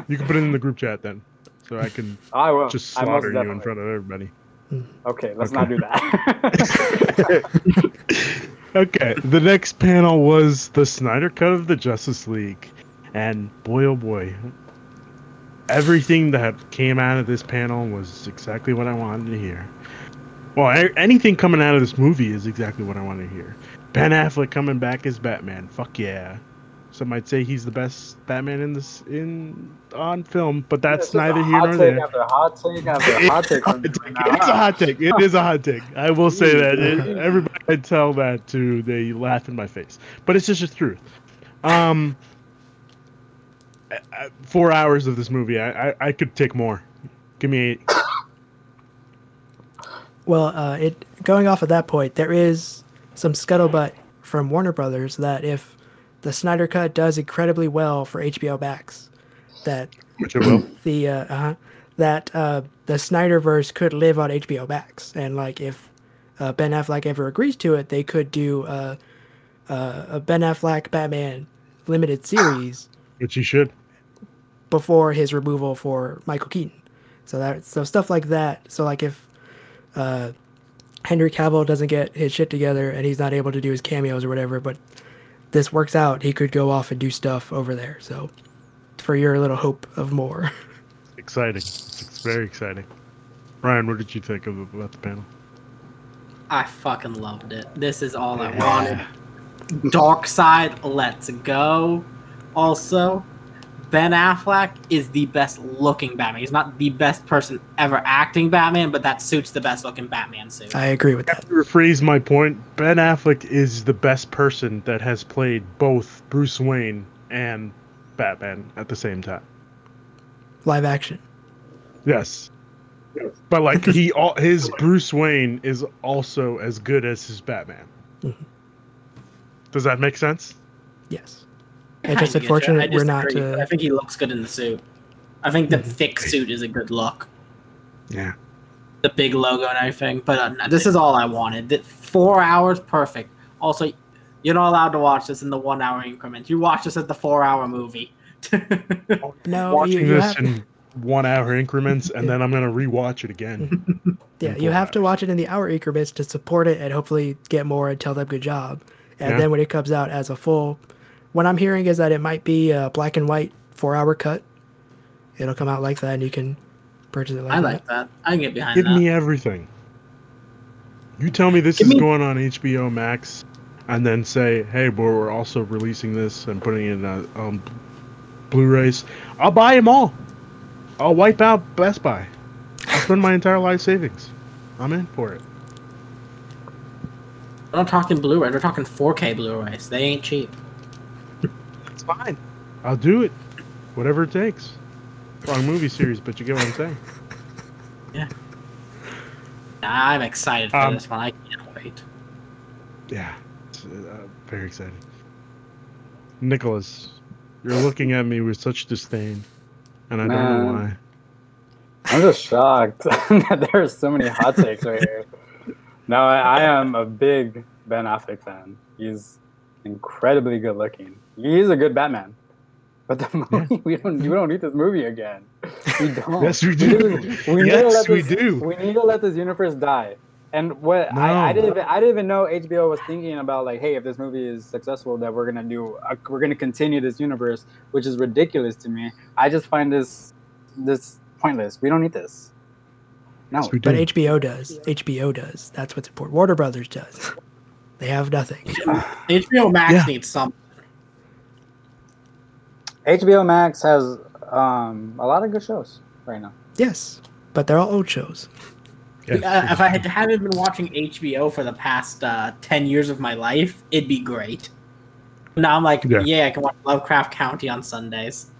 You can put it in the group chat then, so I can I will. just slaughter you in front of everybody. Okay, let's okay. not do that. Okay, the next panel was the Snyder Cut of the Justice League. And boy, oh boy, everything that came out of this panel was exactly what I wanted to hear. Well, anything coming out of this movie is exactly what I want to hear. Ben Affleck coming back as Batman. Fuck yeah. Some might say he's the best Batman in this in on film, but that's yeah, neither here nor there. After hot take after hot take after hot take. It's a hot take. It is a hot take. I will say that. It, everybody I tell that to, they laugh in my face. But it's just the truth. Um, four hours of this movie. I, I, I could take more. Give me eight. Well, uh, it going off of that point, there is some scuttlebutt from Warner Brothers that if the Snyder Cut does incredibly well for H B O Max, that Which it will. the uh, uh-huh, that uh, the Snyderverse could live on H B O Max, and like if uh, Ben Affleck ever agrees to it, they could do uh, uh, a Ben Affleck Batman limited series, which he should, before his removal for Michael Keaton. So that so stuff like that. So like if Uh, Henry Cavill doesn't get his shit together and he's not able to do his cameos or whatever, but this works out. He could go off and do stuff over there. So for your little hope of more. Exciting. It's very exciting. Ryan, what did you think of about the panel? I fucking loved it. This is all yeah. I wanted. Dark Side, let's go. Also, Ben Affleck is the best looking Batman. He's not the best person ever acting Batman, but that suits the best looking Batman suit. I agree with that. I have to rephrase my point. Ben Affleck is the best person that has played both Bruce Wayne and Batman at the same time. Live action. Yes. yes. But like he all, his Bruce Wayne is also as good as his Batman. Mm-hmm. Does that make sense? Yes. It's just unfortunate we're not. Uh, I think he looks good in the suit. I think the thick suit is a good look. Yeah. The big logo and everything. But uh, this is all I wanted. Four hours, perfect. Also, you're not allowed to watch this in the one hour increments. You watch this as the four hour movie. No, watching you, you this have... in one hour increments, and then I'm going to rewatch it again. Yeah, you have hours. to watch it in the hour increments to support it and hopefully get more and tell them good job. And yeah. then when it comes out as a full, what I'm hearing is that it might be a black and white four hour cut. It'll come out like that, and you can purchase it like that. I like that. that. I can get behind Give that. Give me everything. You tell me this Give is me- going on H B O Max, and then say, hey, but we're also releasing this and putting it in a um, Blu-rays. I'll buy them all. I'll wipe out Best Buy. I'll spend my entire life savings. I'm in for it. We're not talking Blu-ray. We're talking four K Blu-rays. They ain't cheap. It's fine. I'll do it. Whatever it takes. Wrong movie series, but you get what I'm saying. Yeah. I'm excited for um, this one. I can't wait. Yeah. Uh, very excited. Nicholas, you're looking at me with such disdain, and I Man, don't know why. I'm just shocked that there are so many hot takes right here. No, I, I am a big Ben Affleck fan. He's incredibly good looking. He's a good Batman. But the movie, yeah. we don't we don't need this movie again. We don't. Yes, we do. We, we yes, we this, do. We need to let this universe die. And what no. I, I didn't even, I didn't even know H B O was thinking about, like, hey, if this movie is successful, that we're gonna do uh, we're gonna continue this universe, which is ridiculous to me. I just find this this pointless. We don't need this. No, yes, but H B O does. H B O does. That's what's important. Warner Brothers does. They have nothing. H B O Max yeah. needs something. H B O Max has um, a lot of good shows right now. Yes, but they're all old shows. Yes, uh, if I had, hadn't been watching H B O for the past uh, ten years of my life, it'd be great. Now I'm like, yeah, yeah I can watch Lovecraft County on Sundays.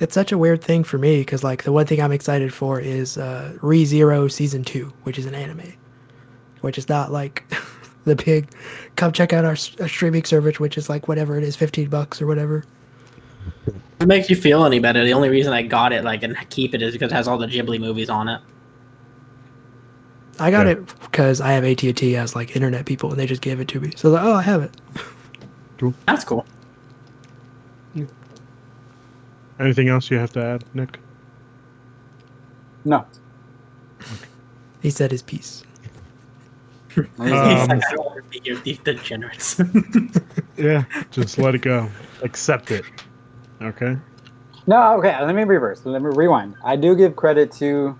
It's such a weird thing for me, because like the one thing I'm excited for is uh, ReZero Season two, which is an anime, which is not like... the pig, come check out our, our streaming service, which is like whatever it is, fifteen bucks or whatever. It makes you feel any better. The only reason I got it, like, and keep it is because it has all the Ghibli movies on it. I got yeah. it because I have A T and T as like internet people, and they just gave it to me. So I was like, oh, I have it. Cool. That's cool. Yeah. Anything else you have to add, Nick? No. Okay. He said his piece. Um, degenerates. Yeah, just let it go. Accept it. Okay? No, okay, let me reverse. Let me rewind. I do give credit to...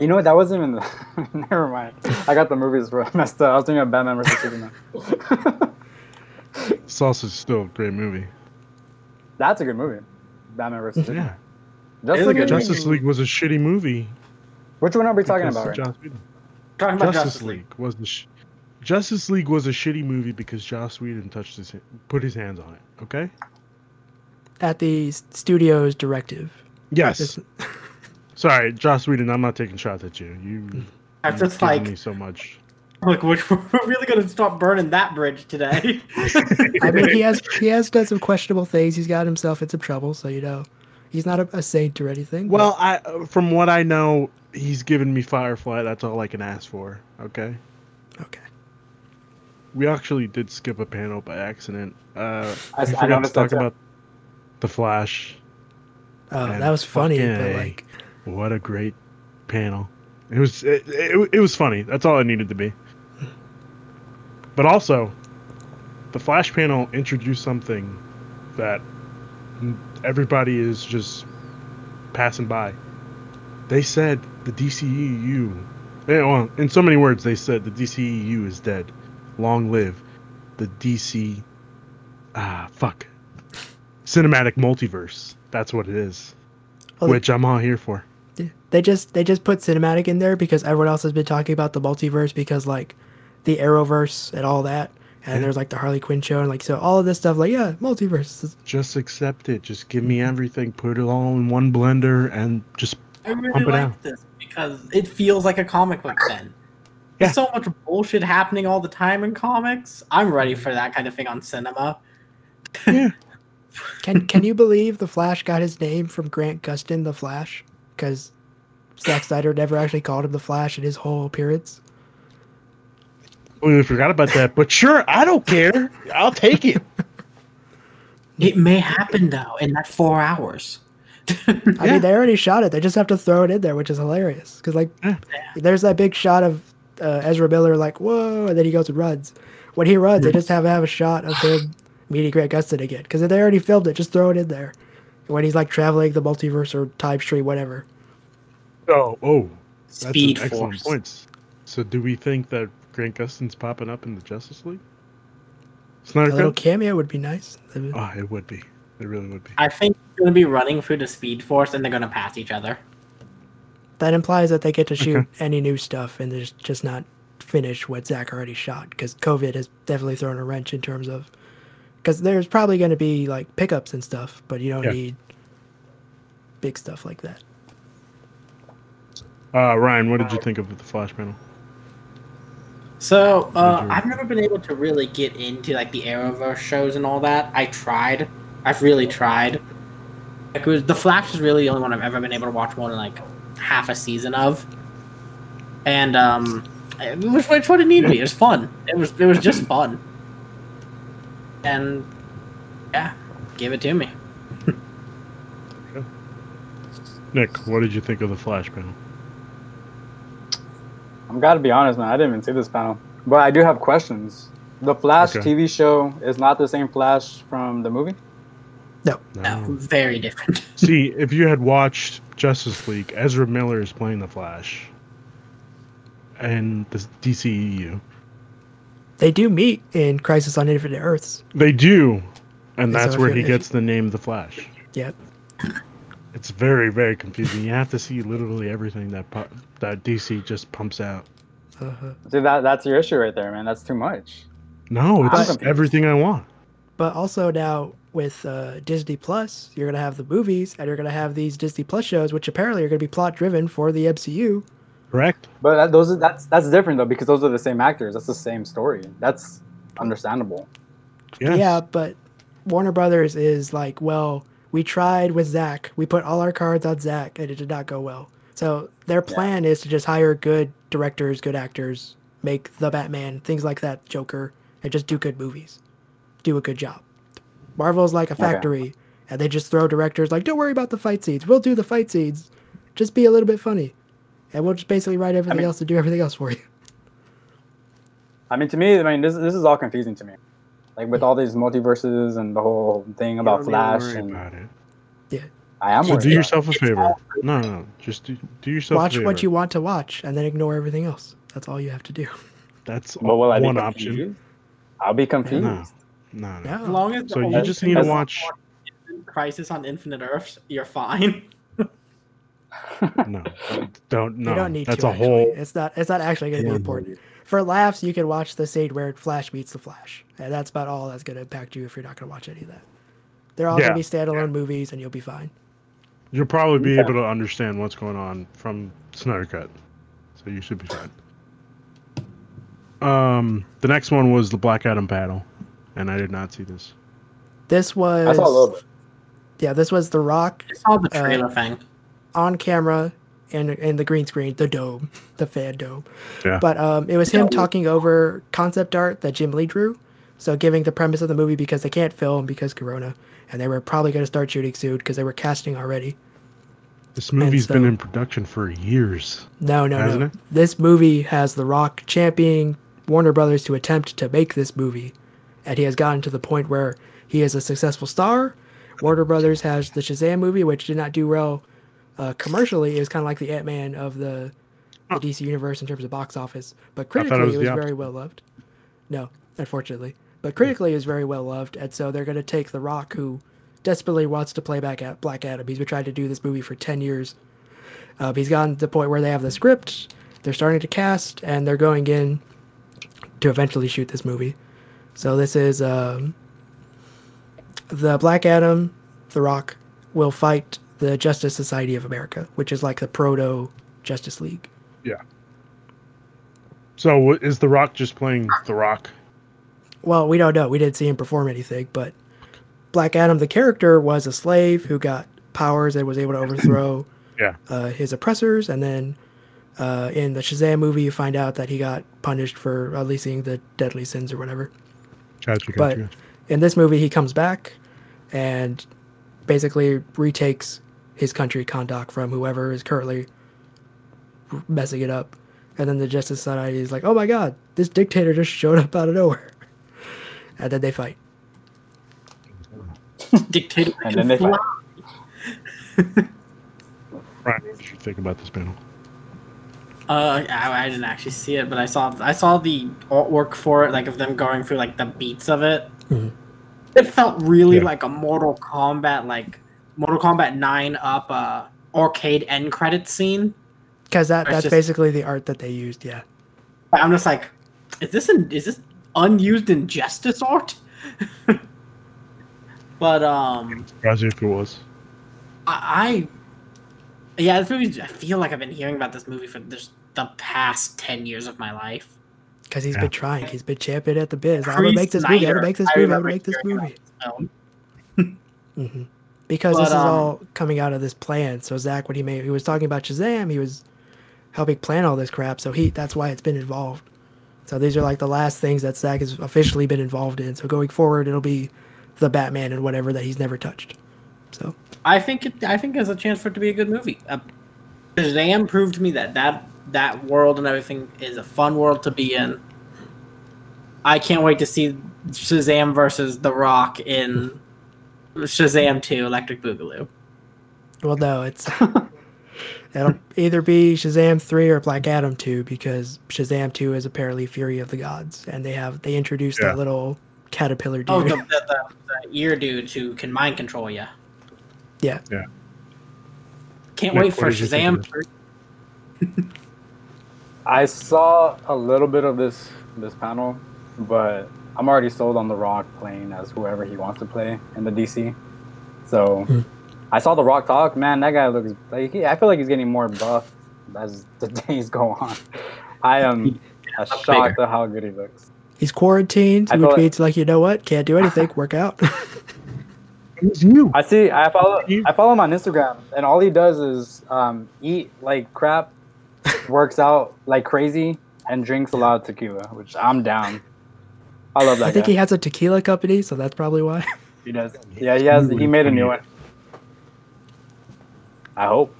You know what? That wasn't even... The, never mind. I got the movies messed up. I was thinking about Batman versus Superman. It's also still a great movie. That's a good movie. Batman versus Superman. Yeah. Justice, League, Justice League was a shitty movie. Which one are we talking about right now? Talking about Justice, Justice League. League was the sh- Justice League was a shitty movie because Joss Whedon touched his ha- put his hands on it. Okay. At the studio's directive. Yes. This- Sorry, Joss Whedon. I'm not taking shots at you. You. That's just like me so much. Look, we're really gonna stop burning that bridge today. I mean, he has he has done some questionable things. He's got himself in some trouble, so you know, he's not a, a saint or anything. Well, but- I from what I know. He's giving me Firefly. That's all I can ask for. Okay? Okay. We actually did skip a panel by accident. Uh, I, I forgot to talk about The Flash. Oh, that was funny. But like, what a great panel. It was it, it, it was funny. That's all it needed to be. But also, the Flash panel introduced something that everybody is just passing by. They said the D C E U, well, in so many words, they said the D C E U is dead. Long live the D C, ah, fuck, cinematic multiverse. That's what it is, well, which they, I'm all here for. They just they just put cinematic in there because everyone else has been talking about the multiverse because, like, the Arrowverse and all that, and yeah. there's, like, the Harley Quinn show, and, like, so all of this stuff, like, yeah, multiverse. Just accept it. Just give me everything. Put it all in one blender and just... I really like this because it feels like a comic book then. Yeah. There's so much bullshit happening all the time in comics. I'm ready for that kind of thing on cinema. Yeah. Can Can you believe The Flash got his name from Grant Gustin, The Flash? Because Zack Snyder never actually called him The Flash in his whole appearance. We forgot about that, but sure, I don't care. I'll take it. It may happen, though, in that four hours. I yeah. mean, they already shot it. They just have to throw it in there, which is hilarious. Because, like, yeah. there's that big shot of uh, Ezra Miller, like, whoa, and then he goes and runs. When he runs, they just have to have a shot of him meeting Grant Gustin again. Because if they already filmed it, just throw it in there. When he's, like, traveling the multiverse or time stream, whatever. Oh, oh. That's Speed an excellent Force. Point. So do we think that Grant Gustin's popping up in the Justice League? Snyder a little Cut? Cameo would be nice. Would... Oh, it would be. It really would be. I think they're going to be running through the Speed Force and they're going to pass each other. That implies that they get to shoot okay. any new stuff and there's just not finish what Zach already shot, because COVID has definitely thrown a wrench in terms of... Because there's probably going to be like pickups and stuff, but you don't yeah. need big stuff like that. Uh, Ryan, what did you think of the Flash panel? So, uh, I've never been able to really get into, like, the Arrowverse shows and all that. I tried. I've really tried. Like, it was, the Flash is really the only one I've ever been able to watch more than, like, half a season of. And, um, it was, it's what it needed to be. It was fun. It was, it was just fun. And, yeah, give it to me. Okay. Nick, what did you think of the Flash panel? I'm gotta be honest, man. I didn't even see this panel, but I do have questions. The Flash okay. T V show is not the same Flash from the movie? No, no, no very different. See, if you had watched Justice League, Ezra Miller is playing the Flash, and the D C E U. They do meet in Crisis on Infinite Earths. They do, and that's where he gets the name the Flash. Yep. It's very, very confusing. You have to see literally everything that pu- that D C just pumps out. Uh-huh. Dude, that, that's your issue right there, man. That's too much. No, it's everything I want. But also now with uh, Disney Plus, you're going to have the movies and you're going to have these Disney Plus shows, which apparently are going to be plot-driven for the M C U. Correct. But that, those are, that's that's different, though, because those are the same actors. That's the same story. That's understandable. Yes. Yeah, but Warner Brothers is like, well... We tried with Zach. We put all our cards on Zach, and it did not go well. So their plan yeah. is to just hire good directors, good actors, make the Batman, things like that, Joker, and just do good movies. Do a good job. Marvel's like a factory, okay. and they just throw directors like, don't worry about the fight scenes. We'll do the fight scenes. Just be a little bit funny. And we'll just basically write everything I mean, else and do everything else for you. I mean, to me, I mean, this this is all confusing to me. Like, with all these multiverses and the whole thing about Flash. And about it. Yeah. I am so worried. Do yourself a favor. No, no, no. Just do, do yourself watch a favor. Watch what you want to watch and then ignore everything else. That's all you have to do. That's all, one option. I'll be confused. No, no, no. As long as so you just need to watch... Crisis on Infinite Earths, you're fine. No. Don't, no. You don't need That's to, a actually. Whole... It's not, it's not actually going to be important. For laughs, you can watch the scene where Flash meets the Flash. And that's about all that's going to impact you if you're not going to watch any of that. They're all yeah. going to be standalone yeah. movies, and you'll be fine. You'll probably be yeah. able to understand what's going on from Snyder Cut. So you should be fine. Um, the next one was the Black Adam battle, and I did not see this. This was... I saw a little bit. Yeah, this was The Rock. I saw the trailer uh, thing. On camera... And and the green screen, the dome, the fan dome. Yeah. But um, it was him talking over concept art that Jim Lee drew. So giving the premise of the movie because they can't film because Corona. And they were probably going to start shooting soon because they were casting already. This movie's so, been in production for years. No, no, hasn't no. It? This movie has The Rock championing Warner Brothers to attempt to make this movie. And he has gotten to the point where he is a successful star. Warner Brothers has the Shazam movie, which did not do well. Uh, commercially, it was kind of like the Ant-Man of the, the D C universe in terms of box office, but critically, it was, it was very well loved. No, unfortunately, but critically, it was very well loved, and so they're going to take The Rock, who desperately wants to play back at Black Adam. He's been trying to do this movie for ten years. Uh, he's gotten to the point where they have the script, they're starting to cast, and they're going in to eventually shoot this movie. So this is um, the Black Adam. The Rock will fight the Justice Society of America, which is like the proto Justice League. Yeah. So is The Rock just playing The Rock? Well, we don't know. We didn't see him perform anything, but Black Adam, the character, was a slave who got powers and was able to overthrow yeah. uh, his oppressors. And then uh, in the Shazam movie, you find out that he got punished for releasing the deadly sins or whatever. Gotcha, gotcha. But in this movie, he comes back. and basically retakes his country, Kondak, from whoever is currently messing it up. And then the Justice Society is like, oh my god, this dictator just showed up out of nowhere. And then they fight. Dictator. And then they fight. Right, what did you think about this panel? Uh, I, I didn't actually see it, but I saw I saw the artwork for it, like of them going through like the beats of it. Mm-hmm. It felt really yeah. like a Mortal Kombat, like Mortal Kombat nine up uh, arcade end credits scene. Because that, that's just basically the art that they used, yeah. I'm just like, is this an, is this unused Injustice art? But um, surprised if it was. I, I yeah, this movie. I feel like I've been hearing about this movie for just the past ten years of my life. Because he's yeah. been trying, he's been champing at the biz. I'm gonna make this movie. I'm gonna make this movie. I'm gonna make this movie. Mm-hmm. Because but, this is um, all coming out of this plan. So Zach, when he made, he was talking about Shazam. He was helping plan all this crap. So he, that's why it's been involved. So these are like the last things that Zach has officially been involved in. So going forward, it'll be the Batman and whatever that he's never touched. So I think it, I think there's a chance for it to be a good movie. Uh, Shazam proved to me that, that that world and everything is a fun world to be in. I can't wait to see Shazam versus The Rock in Shazam two Electric Boogaloo. Well, no, it's it'll either be Shazam three or Black Adam two, because Shazam two is apparently Fury of the Gods, and they have they introduced yeah. that little caterpillar dude. Oh, the, the, the, the ear dude who can mind control you. Yeah. Yeah. Can't yeah, wait for Shazam. I saw a little bit of this this panel, but I'm already sold on The Rock playing as whoever he wants to play in the D C. So mm. I saw The Rock talk. Man, that guy looks like he, I feel like he's getting more buff as the days go on. I am shocked at how good he looks. He's quarantined, which means like, like you know what? Can't do anything. Work out. It's you. I see. I follow. I follow him on Instagram, and all he does is um, eat like crap, works out like crazy, and drinks a lot of tequila, which I'm down. I love that. I think guy. He has a tequila company, so that's probably why. He does. Yeah, he has. He made a new one. I hope.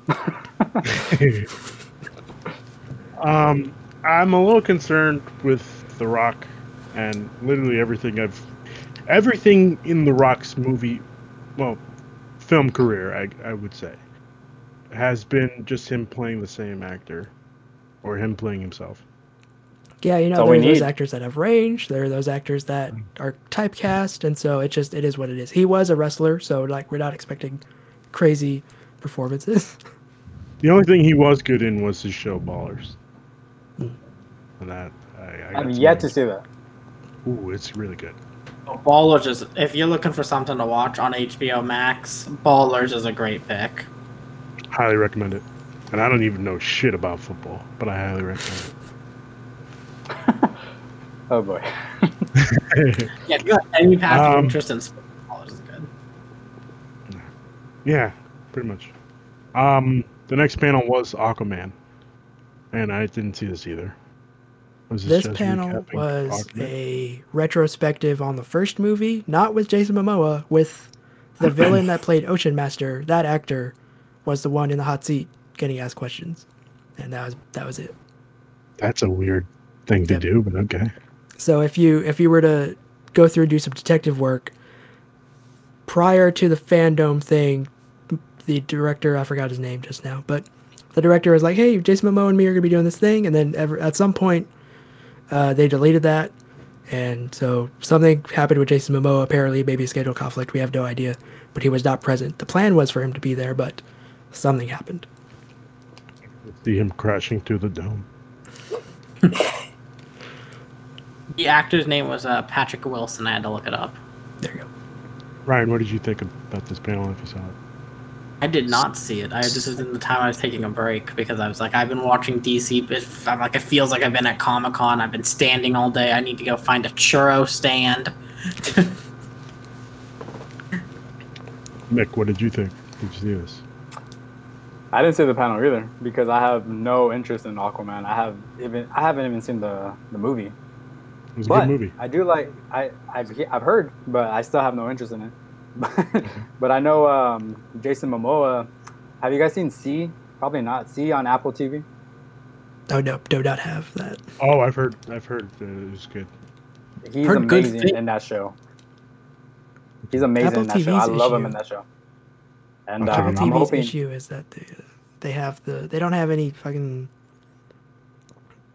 um, I'm a little concerned with The Rock, and literally everything I've, everything in The Rock's movie. Well, film career, I, I would say, has been just him playing the same actor, or him playing himself. Yeah, you know, so there are those actors that have range. There are those actors that are typecast, and so it just it is what it is. He was a wrestler, so like we're not expecting crazy performances. The only thing he was good in was his show Ballers. Mm. And that I, I I've yet to see that. Ooh, it's really good. Ballers is, if you're looking for something to watch on H B O Max, Ballers is a great pick. Highly recommend it. And I don't even know shit about football, but I highly recommend it. Oh boy. Yeah, if you have any passion um, interest in sports, Ballers is good. Yeah, pretty much. Um, the next panel was Aquaman, and I didn't see this either. This panel was a retrospective on the first movie, not with Jason Momoa, with the villain that played Ocean Master. That actor was the one in the hot seat getting asked questions, and that was that was it. That's a weird thing yep. to do, but okay. So if you if you were to go through and do some detective work, prior to the FanDome thing, the director, I forgot his name just now, but the director was like, hey, Jason Momoa and me are going to be doing this thing, and then ever, at some point, Uh, they deleted that, and so something happened with Jason Momoa, apparently, maybe a schedule conflict, we have no idea, but he was not present. The plan was for him to be there, but something happened. See him crashing through the dome. The actor's name was uh, Patrick Wilson. I had to look it up. There you go. Ryan, what did you think about this panel, if you saw it? I did not see it. I This was in the time I was taking a break, because I was like, I've been watching D C, but I'm like, it feels like I've been at Comic-Con. I've been standing all day. I need to go find a churro stand. Mick, what did you think? Did you see this? I didn't see the panel either, because I have no interest in Aquaman. I have even I haven't even seen the, the movie. It was but a good movie. I do like I I've, I've heard, but I still have no interest in it. But I know um, Jason Momoa. Have you guys seen C? Probably not. C on Apple T V. Oh no, do not have that. Oh, I've heard. I've heard uh, it was good. He's heard amazing good in that show. He's amazing Apple in that T V's show. I love issue. him in that show. And um, T V's I'm hoping issue is that they, they have the they don't have any fucking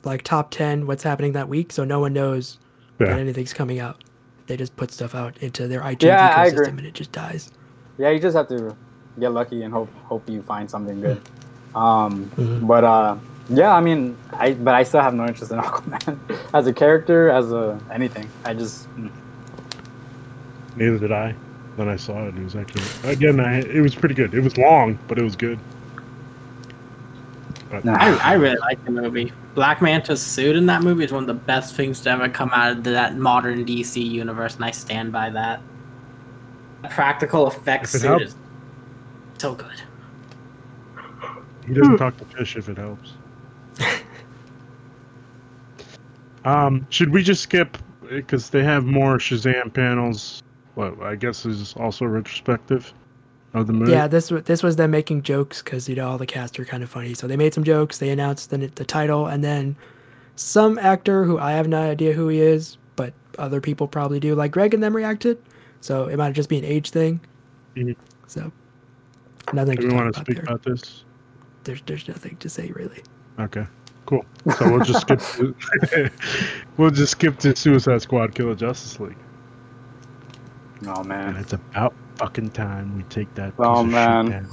like top ten what's happening that week, so no one knows yeah. that anything's coming out. They just put stuff out into their iTunes yeah, ecosystem and it just dies. Yeah, you just have to get lucky and hope hope you find something good. Um, mm-hmm. But uh, yeah, I mean, I but I still have no interest in Aquaman as a character, as a anything. I just mm. neither did I when I saw it. It was actually again, I, it was pretty good. It was long, but it was good. But, no, I, I really liked the movie. Black Manta's suit in that movie is one of the best things to ever come out of that modern D C universe, and I stand by that. The practical effects suit helps. is so good. He doesn't talk to fish if it helps. um, should we just skip, because they have more Shazam panels, what I guess is also retrospective of the movie? Yeah, this was this was them making jokes because, you know, all the cast are kind of funny. So they made some jokes. They announced the, the title, and then some actor who I have no idea who he is, but other people probably do, like Greg and them, reacted. So it might just be an age thing. Mm-hmm. So nothing. Do we want to speak there. about this? There's there's nothing to say really. Okay, cool. So we'll just skip. To, we'll just skip to Suicide Squad: Kill the Justice League. Oh man, and it's about fucking time we take that piece oh, of man. shit down.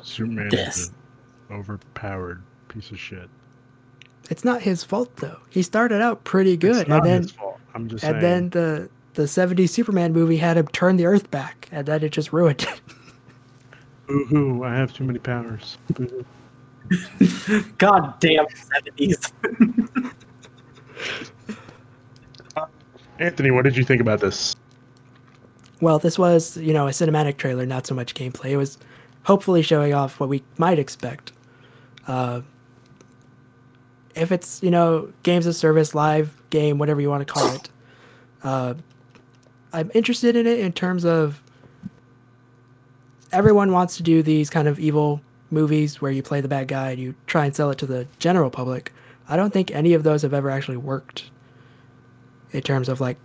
Superman yes. is an overpowered piece of shit. It's not his fault though. He started out pretty good, it's not and then his fault. I'm just and saying. then the the seventies Superman movie had him turn the Earth back, and then it just ruined it. Boo-hoo! I have too many powers. Boo-hoo. God damn seventies. Anthony, what did you think about this? Well, this was, you know, a cinematic trailer, not so much gameplay. It was hopefully showing off what we might expect. Uh, if it's, you know, games of service, live game, whatever you want to call it, uh, I'm interested in it in terms of everyone wants to do these kind of evil movies where you play the bad guy and you try and sell it to the general public. I don't think any of those have ever actually worked in terms of like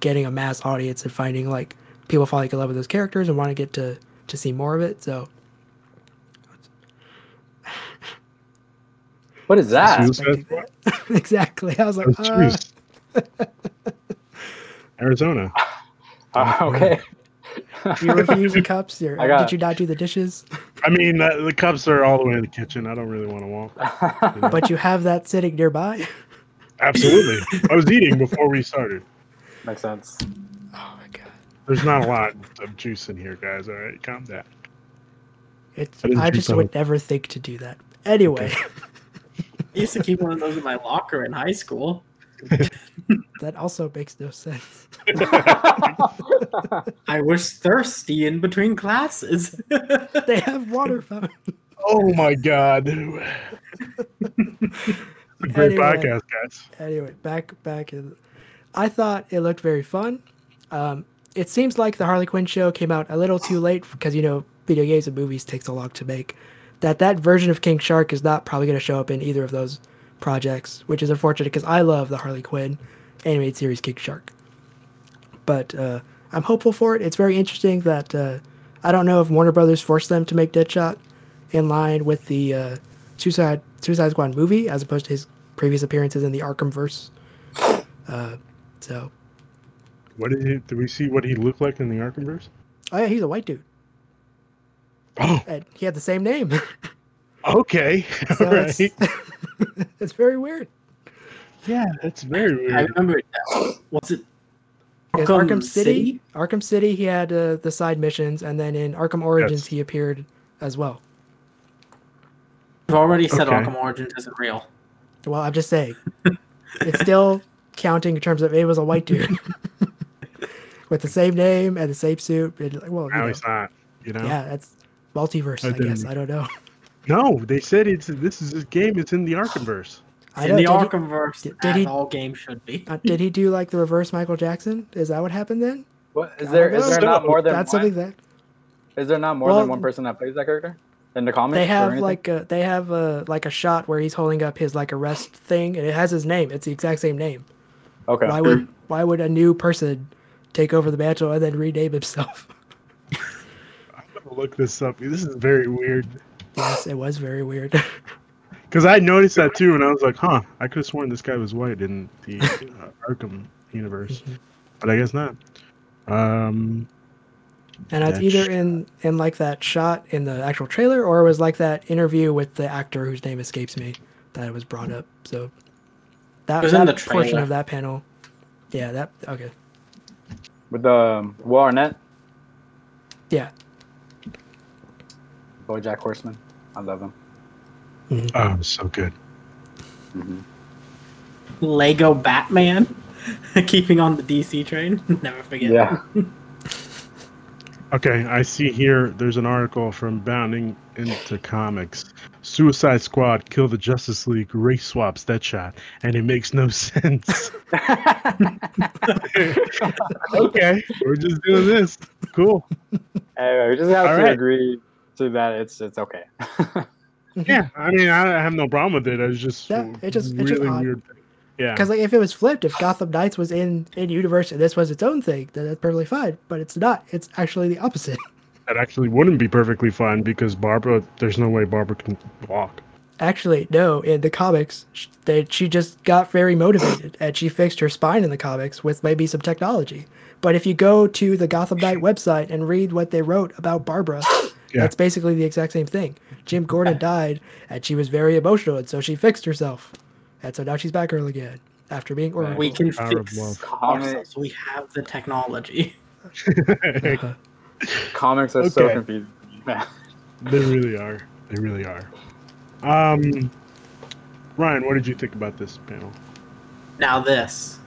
getting a mass audience and finding like people falling in love with those characters and want to get to, to see more of it. So what is that? that. Exactly. I was like, oh, ah. Arizona. Uh, okay. Do you refuse the cups? Or did you not do the dishes? I mean, uh, the cups are all the way in the kitchen. I don't really want to walk. You know? But you have that sitting nearby. Absolutely. I was eating before we started. Makes sense. Oh my god. There's not a lot of juice in here, guys. All right, calm down. It's, I, I just would it. never think to do that. Anyway. Okay. I used to keep one of those in my locker in high school. That also makes no sense. I was thirsty in between classes. They have water fountain. Oh my god. Great anyway, podcast, guys. Anyway, back back. In, I thought it looked very fun. Um, it seems like the Harley Quinn show came out a little too late because, you know, video games and movies takes a long to make. That that version of King Shark is not probably going to show up in either of those projects, which is unfortunate because I love the Harley Quinn animated series King Shark. But uh, I'm hopeful for it. It's very interesting that uh, I don't know if Warner Brothers forced them to make Deadshot in line with the uh, Suicide Suicide Squad movie as opposed to his previous appearances in the Arkhamverse. Uh, so, what did he, did we see what he looked like in the Arkhamverse? Oh yeah, he's a white dude. Oh, and he had the same name. Okay, so all right. It's, it's very weird. Yeah, that's very weird. I remember it now. What's it? Arkham, Arkham City? City. Arkham City. He had uh, the side missions, and then in Arkham Origins, yes. he appeared as well. I've already said okay. Arkham Origins isn't real. Well, I'm just saying. It's still counting in terms of it was a white dude with the same name and the same suit. It, well, no, it's not. You know? Yeah, that's multiverse, I, I guess. I don't know. No, they said it's this is this game. It's in the Arkhamverse. I In the Arkhamverse, did, did he, all games should be. Uh, did he do like the reverse Michael Jackson? Is that what happened then? What is there? Is there not more than that's one, something that? Is there not more well, than one person that plays that character in the comics? They have like a they have a, like a shot where he's holding up his like arrest thing, and it has his name. It's the exact same name. Okay. Why would why would a new person take over the mantle and then rename himself? I'm gonna look this up. This is very weird. Yes, it was very weird. Because I noticed that too, and I was like, "Huh, I could have sworn this guy was white in the uh, Arkham universe, but I guess not." Um, and it's either in, in like that shot in the actual trailer, or it was like that interview with the actor whose name escapes me that it was brought up. So that was in the portion of that panel. Yeah, that okay. With the um, Will Arnett. Yeah. BoJack Horseman, I love him. Mm-hmm. Oh, so good. Mm-hmm. Lego Batman. Keeping on the D C train. Never forget. Yeah. Okay, I see here there's an article from Bounding Into Comics. Suicide Squad, Kill the Justice League, race swaps Deadshot, and it makes no sense. Okay, we're just doing this. Cool. Anyway, we just have All to right. agree to that it's it's okay. Yeah, I mean, I have no problem with it. I was just, yeah, it just really it's just weird. Odd. Yeah, because like if it was flipped, if Gotham Knights was in in universe and this was its own thing, then that's perfectly fine. But it's not. It's actually the opposite. That actually wouldn't be perfectly fine because Barbara, there's no way Barbara can walk. Actually, no. In the comics, that she just got very motivated and she fixed her spine in the comics with maybe some technology. But if you go to the Gotham Knight website and read what they wrote about Barbara. Yeah. That's basically the exact same thing. Jim Gordon died, and she was very emotional, and so she fixed herself. And so now she's Batgirl again, after being Oracle. We can fix ourselves. We have the technology. uh-huh. Comics are okay. so confusing. They really are. They really are. Um, Ryan, what did you think about this panel? Now this.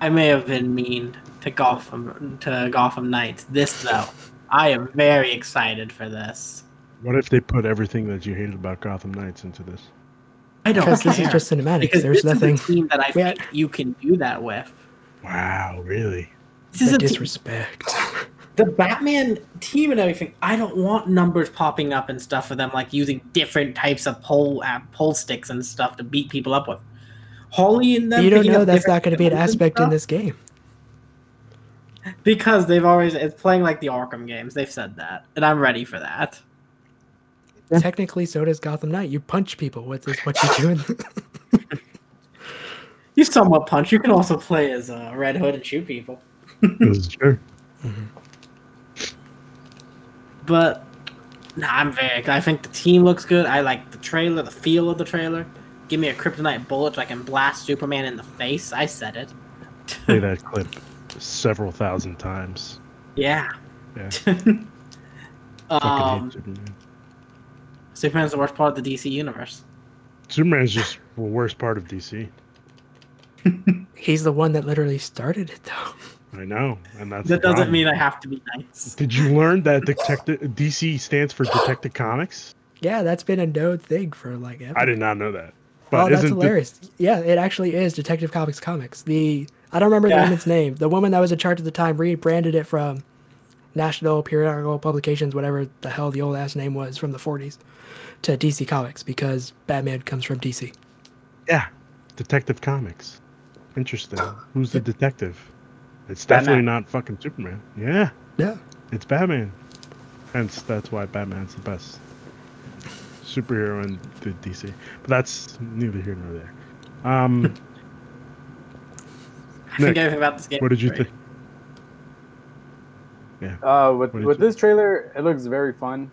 I may have been mean to Gotham, to Gotham Knights. This, though. I am very excited for this. What if they put everything that you hated about Gotham Knights into this? I don't because care. This is just cinematic. Because There's this nothing. Is a team that I think you can do that with. Wow, really? This is a disrespect. Te- the Batman team and everything. I don't want numbers popping up and stuff for them, like using different types of pole uh, pole sticks and stuff to beat people up with. Holly and them. You don't know that's not going to be an aspect in this game. Because they've always it's playing like the Arkham games. They've said that, and I'm ready for that. Technically, so does Gotham Knight. You punch people with this. What you doing? You somewhat punch. You can also play as uh, Red Hood and shoot people. That's true. Mm-hmm. But nah, I'm very. I think the team looks good. I like the trailer, the feel of the trailer. Give me a kryptonite bullet so I can blast Superman in the face. I said it. Play that clip. Several thousand times. Yeah. Yeah. um, Superman. Superman's the worst part of the D C universe. Superman's just the worst part of D C. He's the one that literally started it, though. I know, and that's that doesn't mean I have to be nice. Did you learn that detective D C stands for Detective Comics? Yeah, that's been a known thing for like ever. I did not know that. But oh, that's hilarious. De- yeah, it actually is Detective Comics Comics. The I don't remember yeah. the woman's name. The woman that was in charge at the time rebranded it from National Periodical Publications, whatever the hell the old ass name was from the forties, to D C Comics because Batman comes from D C. Yeah, Detective Comics. Interesting. Who's the detective? It's definitely Batman. Not fucking Superman. Yeah. Yeah. It's Batman. Hence, that's why Batman's the best superhero in the D C. But that's neither here nor there. Um... I Nick, forget about this game. What did you think? Yeah. Uh, with with this think? trailer, it looks very fun.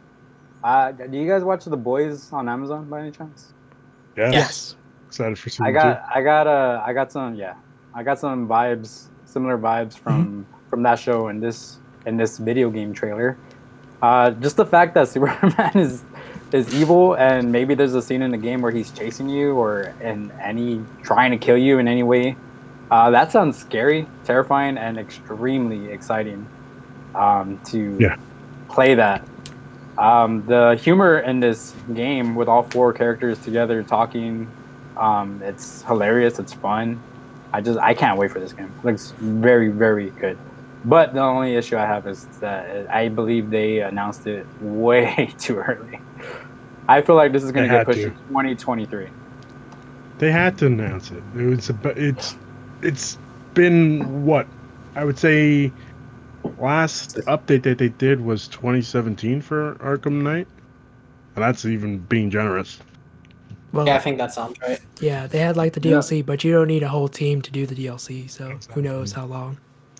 Uh, do you guys watch The Boys on Amazon by any chance? Yes. yes. Excited for season I got, two. I got, uh, I got some, yeah, I got some vibes, similar vibes from mm-hmm. from that show and this and this video game trailer. Uh, just the fact that Superman is is evil, and maybe there's a scene in the game where he's chasing you or in any trying to kill you in any way. Uh, that sounds scary, terrifying, and extremely exciting um, to yeah. play that. Um, the humor in this game with all four characters together talking Um, it's hilarious. It's fun. I just I can't wait for this game. It looks very, very good. But the only issue I have is that I believe they announced it way too early. I feel like this is going to get pushed to twenty twenty-three. They had to announce it. It was about, it's it's been what I would say last update that they did was twenty seventeen for Arkham Knight, and that's even being generous. Well, yeah, I think that sounds right. Yeah, they had like the D L C, yeah. But you don't need a whole team to do the D L C, so exactly. Who knows how long.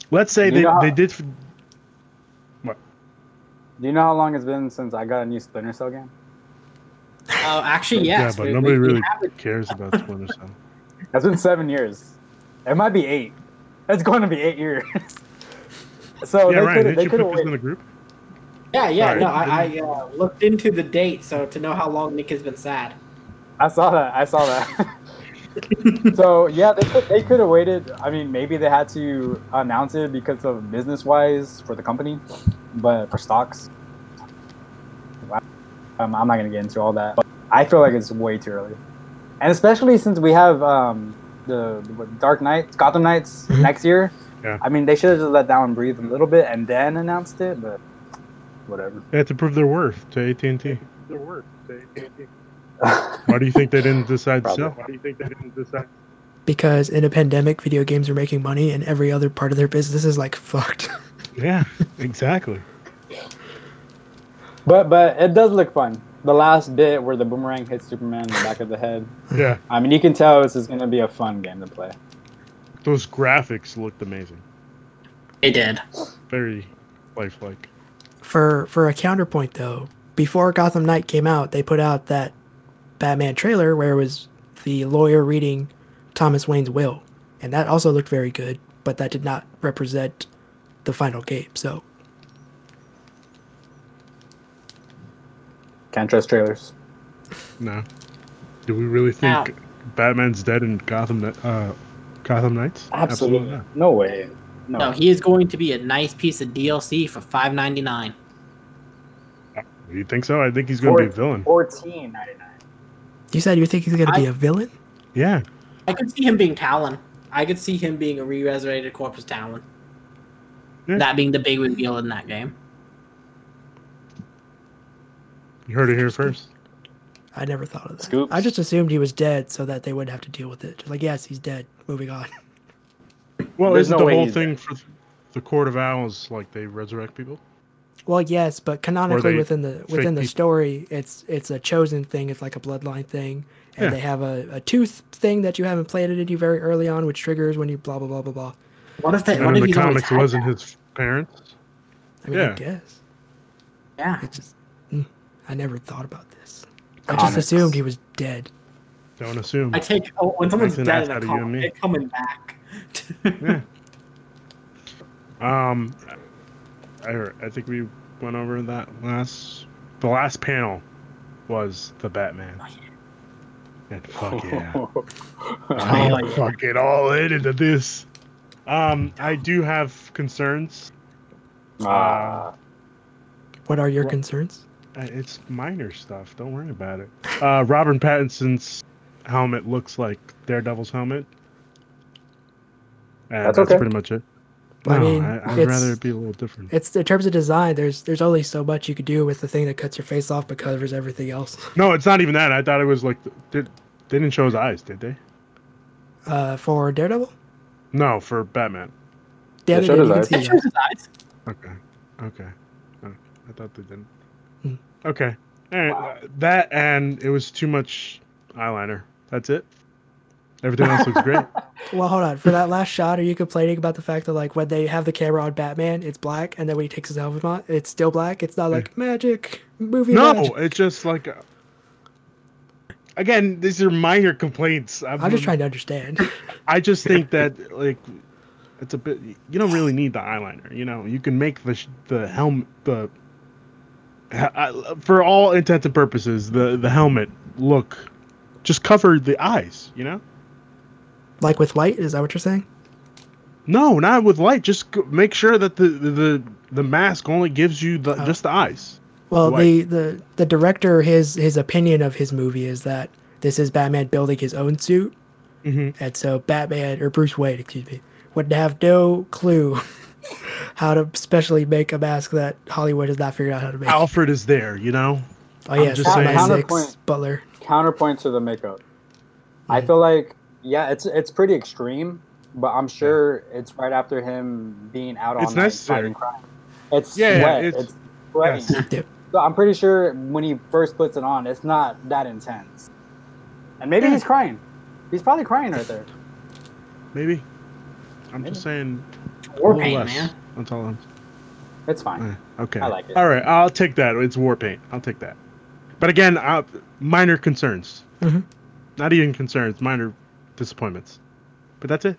Let's say they, how, they did... F- what? Do you know how long it's been since I got a new Splinter Cell game? Oh, uh, actually, yes. Yeah, but we, nobody we, really we cares about Splinter Cell. It's been seven years. It might be eight. It's going to be eight years. So yeah, they Ryan, did you put this in the group? Yeah, yeah. Sorry, no, I, I uh, looked into the date, so to know how long Nick has been sad. I saw that. I saw that. So yeah, they could, they could have waited. I mean, maybe they had to announce it because of business-wise for the company, but for stocks, um, I'm not gonna get into all that. But I feel like it's way too early, and especially since we have um, the what, Dark Knights, Gotham Knights mm-hmm. next year. Yeah. I mean, they should have just let down and breathe a little bit and then announced it, but whatever. They had to prove their worth to A T and T. Their worth to A T and T. Why do you think they didn't decide to sell? Why do you think they didn't decide? Because in a pandemic, video games are making money, and every other part of their business is like fucked. Yeah, exactly. But but it does look fun. The last bit where the boomerang hits Superman in the back of the head. Yeah. I mean, you can tell this is going to be a fun game to play. Those graphics looked amazing. They did. Very lifelike. For for a counterpoint though, before Gotham Knight came out, they put out that Batman trailer where it was the lawyer reading Thomas Wayne's will, and that also looked very good, but that did not represent the final game. So can't trust trailers. No. Do we really think Ow. Batman's dead in Gotham uh, Gotham Knights? Absolutely, Absolutely not. No way. No. No, he is going to be a nice piece of D L C for five ninety-nine. You think so? I think he's going to be a villain. fourteen ninety-nine. You said you think he's going to be a villain? Yeah. I could see him being Talon. I could see him being a re-resurrected corpse Talon. Yeah. That being the big reveal in that game. You heard it here first. I never thought of that. Scoops. I just assumed he was dead so that they wouldn't have to deal with it. Just like, yes, he's dead. Moving on. Well, There's isn't no the whole thing dead. For the Court of Owls like they resurrect people? Well, yes, but canonically within the within the people. story, it's it's a chosen thing. It's like a bloodline thing, and yeah. they have a, a tooth thing that you have implanted in you very early on, which triggers when you blah blah blah blah blah. What if that? And what in if the comics, it wasn't his parents. I mean, yeah. I guess. Yeah. It's just, I never thought about this. Comics. I just assumed he was dead. Don't assume. I take oh, when someone's dead in a comic, they're coming back. Yeah. Um. I, I think we went over that last... The last panel was the Batman. Oh, yeah. And fuck yeah. I'm fucking all in into this. Um, I do have concerns. Uh, uh, what are your well, concerns? It's minor stuff. Don't worry about it. Uh, Robert Pattinson's helmet looks like Daredevil's helmet. And that's that's okay. pretty much it. I mean, no, I, I'd rather it be a little different. It's in terms of design. There's there's only so much you could do with the thing that cuts your face off, but covers everything else. No, it's not even that. I thought it was like they, they didn't show his eyes, did they? Uh, for Daredevil? No, for Batman. Yeah, they, they showed his eyes. eyes. Okay, okay. Oh, I thought they didn't. Hmm. Okay, all right. Wow. That and it was too much eyeliner. That's it. Everything else looks great. Well, hold on. For that last shot, are you complaining about the fact that, like, when they have the camera on Batman, it's black, and then when he takes his helmet off, it's still black? It's not like magic movie. No, magic. It's just like. A... Again, these are minor complaints. I'm, I'm just trying to understand. I just think that, like, it's a bit. You don't really need the eyeliner. You know, you can make the the helmet the. I, for all intents and purposes, the the helmet look, just cover the eyes. You know. Like with light? Is that what you're saying? No, not with light. Just make sure that the the, the mask only gives you the, oh. just the eyes. Well, the, the, the director, his his opinion of his movie is that This is Batman building his own suit. Mm-hmm. And so Batman, or Bruce Wayne, excuse me, would have no clue how to specially make a mask that Hollywood has not figured out how to make. Alfred is there, you know? Oh, yeah. Just counterpoint, Butler. Counterpoint to the makeup. Mm-hmm. I feel like, yeah, it's it's pretty extreme, but I'm sure yeah. it's right after him being out it's on night fighting crime. It's yeah, wet. It's, it's sweating. Yes. So I'm pretty sure when he first puts it on, it's not that intense. And maybe yeah. he's crying. He's probably crying right there. Maybe. I'm maybe. just saying... War paint, man. That's all I'm... It's fine. Okay. I like it. All right. I'll take that. It's war paint. I'll take that. But again, I'll, minor concerns. Mm-hmm. Not even concerns. Minor disappointments. But that's it.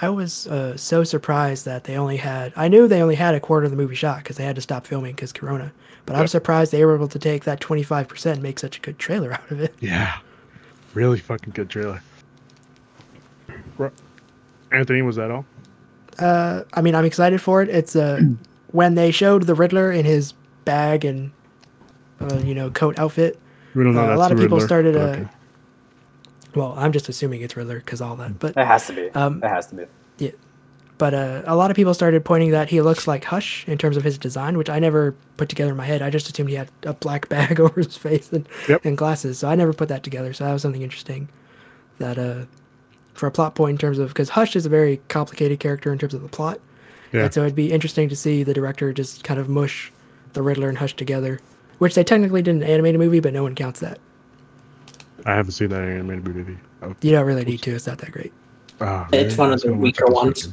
I was uh, so surprised that they only had... I knew they only had a quarter of the movie shot because they had to stop filming because Corona. But yep. I'm surprised they were able to take that twenty-five percent and make such a good trailer out of it. Yeah. Really fucking good trailer. Anthony, was that all? Uh, I mean, I'm excited for it. It's uh, when they showed the Riddler in his bag and, uh, you know, coat outfit, we don't know uh, that's a lot of people Riddler, started... Uh, okay. Well, I'm just assuming it's Riddler because all that. But, it has to be. Um, it has to be. Yeah. But uh, a lot of people started pointing that he looks like Hush in terms of his design, which I never put together in my head. I just assumed he had a black bag over his face and, yep. and glasses. So I never put that together. So that was something interesting that uh, for a plot point in terms of, because Hush is a very complicated character in terms of the plot. Yeah. And so it'd be interesting to see the director just kind of mush the Riddler and Hush together, which they technically did in an animated movie, but no one counts that. I haven't seen that animated movie. Oh. You don't really need to. It's not that great. Oh, it's one of the weaker ones.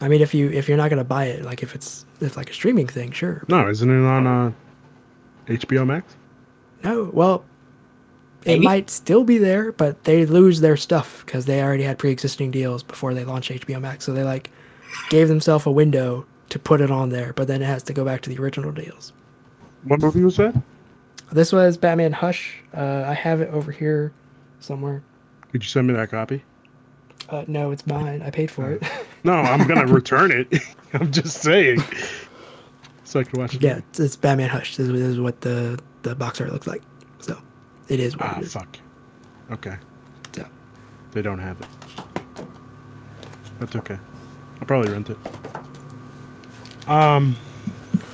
I mean, if you if you're not gonna buy it, like if it's if like a streaming thing, sure. No, isn't it on uh, H B O Max? No, well, Maybe. It might still be there, but they lose their stuff because they already had pre-existing deals before they launched H B O Max. So they like gave themselves a window to put it on there, but then it has to go back to the original deals. What movie was that? This was Batman Hush. Uh, I have it over here somewhere. Could you send me that copy? Uh, no, it's mine. I paid for it. No, I'm going to return it. I'm just saying. So I can watch it. Yeah, it's, it's Batman Hush. This is what the, the box art looks like. So it is what ah, it is. Ah, fuck. Okay. So. They don't have it. That's okay. I'll probably rent it. Um,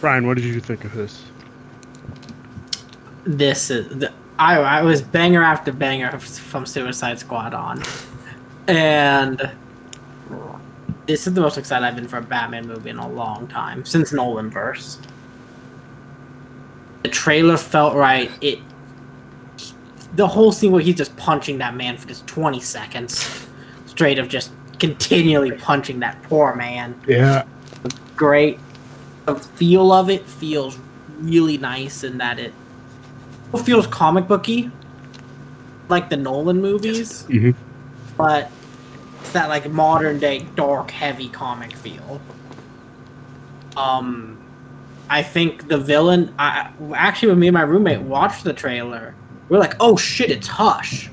Brian, what did you think of this? This is... The, I, I was banger after banger from Suicide Squad on. And this is the most excited I've been for a Batman movie in a long time, since Nolanverse. The trailer felt right. It, the whole scene where he's just punching that man for just twenty seconds straight of just continually punching that poor man. Yeah. Great. The feel of it feels really nice in that it feels comic booky, like the Nolan movies. Mm-hmm. But it's that like modern day dark heavy comic feel. Um, I think the villain. I actually, when me and my roommate watched the trailer, we we're like, "Oh shit, it's Hush,"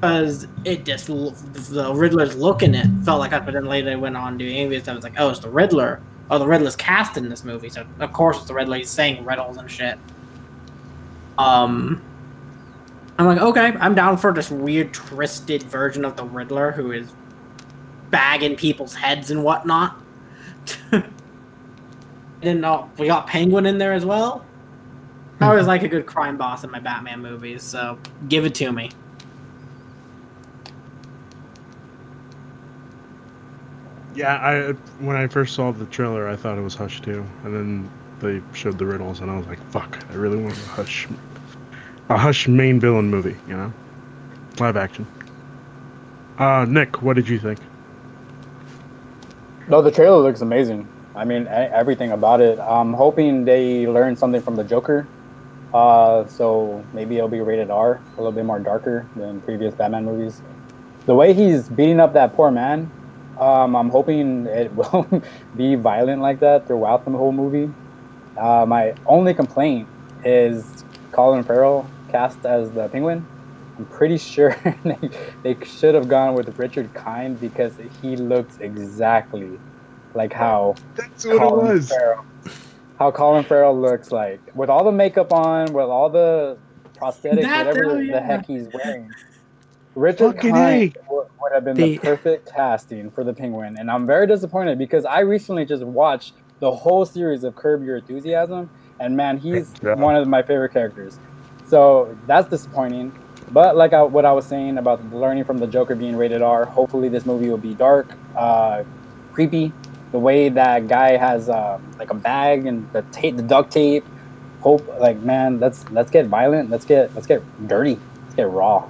because it just the Riddler's look in it felt like that. But then later they went on doing interviews. I was like, "Oh, it's the Riddler." Oh, the Riddler's cast in this movie, so of course it's the Riddler. He's saying riddles and shit. Um. I'm like, okay, I'm down for this weird, twisted version of the Riddler who is bagging people's heads and whatnot. And uh, we got Penguin in there as well. I always like a good crime boss in my Batman movies, so give it to me. Yeah, I when I first saw the trailer, I thought it was Hush too, and then they showed the riddles, and I was like, fuck, I really want to Hush. A Hush main villain movie, you know? Live action. Uh, Nick, what did you think? No, the trailer looks amazing. I mean, everything about it. I'm hoping they learn something from the Joker. Uh, so maybe it'll be rated R, a little bit more darker than previous Batman movies. The way he's beating up that poor man, um, I'm hoping it will be violent like that throughout the whole movie. Uh, my only complaint is... Colin Farrell cast as the Penguin. I'm pretty sure they, they should have gone with Richard Kind because he looks exactly like how That's what Colin it was. Farrell, how Colin Farrell looks like with all the makeup on, with all the prosthetics, that, whatever oh, yeah. the heck he's wearing. Richard Kind would, would have been the, the perfect casting for the Penguin, and I'm very disappointed because I recently just watched the whole series of Curb Your Enthusiasm, and man, he's yeah. one of my favorite characters. So that's disappointing. But like I, what I was saying about learning from the Joker being rated R, hopefully this movie will be dark, uh, creepy. The way that guy has uh, like a bag and the tape, the duct tape. Hope, like man, let's let's get violent. Let's get let's get dirty. Let's get raw.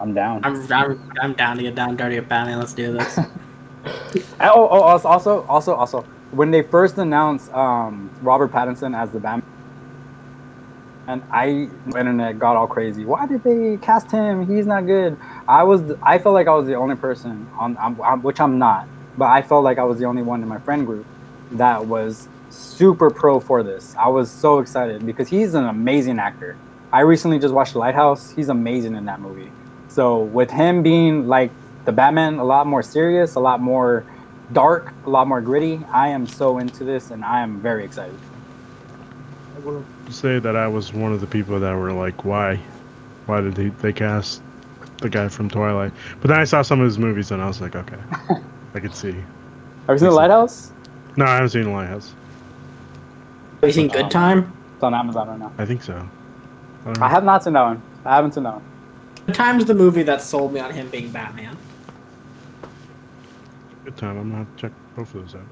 I'm down. I'm I'm, I'm down to get down dirty about it. Let's do this. oh, oh, also, also, also, when they first announced um, Robert Pattinson as the Batman. And I, the internet got all crazy. Why did they cast him? He's not good. I was, I felt like I was the only person on, I'm, I'm, which I'm not, but I felt like I was the only one in my friend group that was super pro for this. I was so excited because he's an amazing actor. I recently just watched Lighthouse. He's amazing in that movie. So with him being like the Batman, a lot more serious, a lot more dark, a lot more gritty. I am so into this, and I am very excited. I will say that I was one of the people that were like, why? Why did they, they cast the guy from Twilight? But then I saw some of his movies and I was like, okay, I could see. Have you seen The Lighthouse? No, I haven't seen The Lighthouse. Have you seen Good Time? It's on Amazon right now. I think so. I, I have not seen that one. I haven't seen that one. Good Time's the movie that sold me on him being Batman. Good Time. I'm going to have to check both of those out.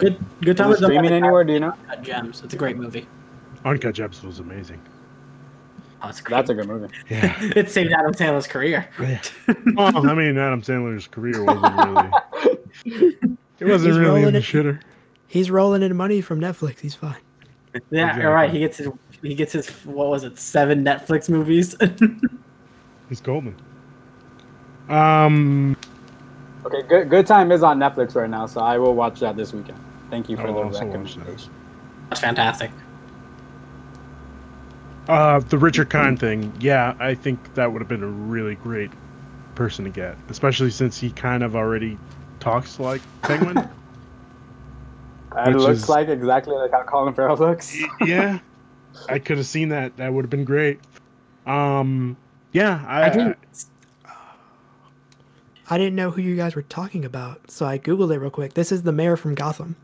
Good, good time. Is it streaming anywhere? Do you know? Uncut Gems. It's a great movie. Uncut Gems was amazing. Oh, it's great. That's a good movie. Yeah, it saved Adam Sandler's career. Yeah. Well, I mean, Adam Sandler's career wasn't really. It wasn't he's really in the shitter. He's rolling in money from Netflix. He's fine. Yeah, exactly. All right. He gets his. He gets his. What was it? Seven Netflix movies. He's golden. Um. Okay, good Good Time is on Netflix right now, so I will watch that this weekend. Thank you for the recommendation. That. That's fantastic. Uh, the Richard Kind thing, yeah, I think that would have been a really great person to get, especially since he kind of already talks like Penguin. And looks is, like exactly like how Colin Farrell looks. Yeah, I could have seen that. That would have been great. Um, yeah, I... I think, I didn't know who you guys were talking about, so I Googled it real quick. This is the mayor from Gotham.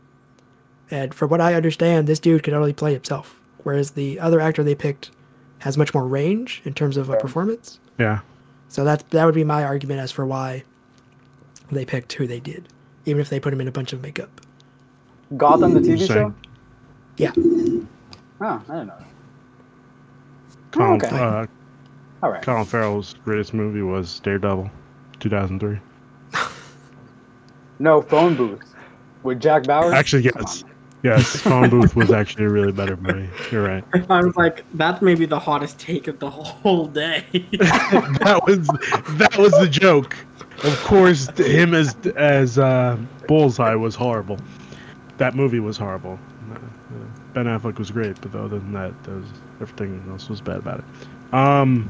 And from what I understand, this dude could only play himself, whereas the other actor they picked has much more range in terms of a performance. Yeah. So that, that would be my argument as for why they picked who they did, even if they put him in a bunch of makeup. Gotham, the T V show? Yeah. Oh, I didn't know that. Colin, oh, okay. uh, All right. Colin Farrell's greatest movie was Daredevil. two thousand three. No, Phone Booth with Jack Bauer. Actually, yes, yes, Phone Booth was actually a really better movie. You're right. I was like, that's maybe the hottest take of the whole day. that was that was the joke. Of course, him as as uh, Bullseye was horrible. That movie was horrible. Uh, Ben Affleck was great, but other than that, that was, everything else was bad about it. Um,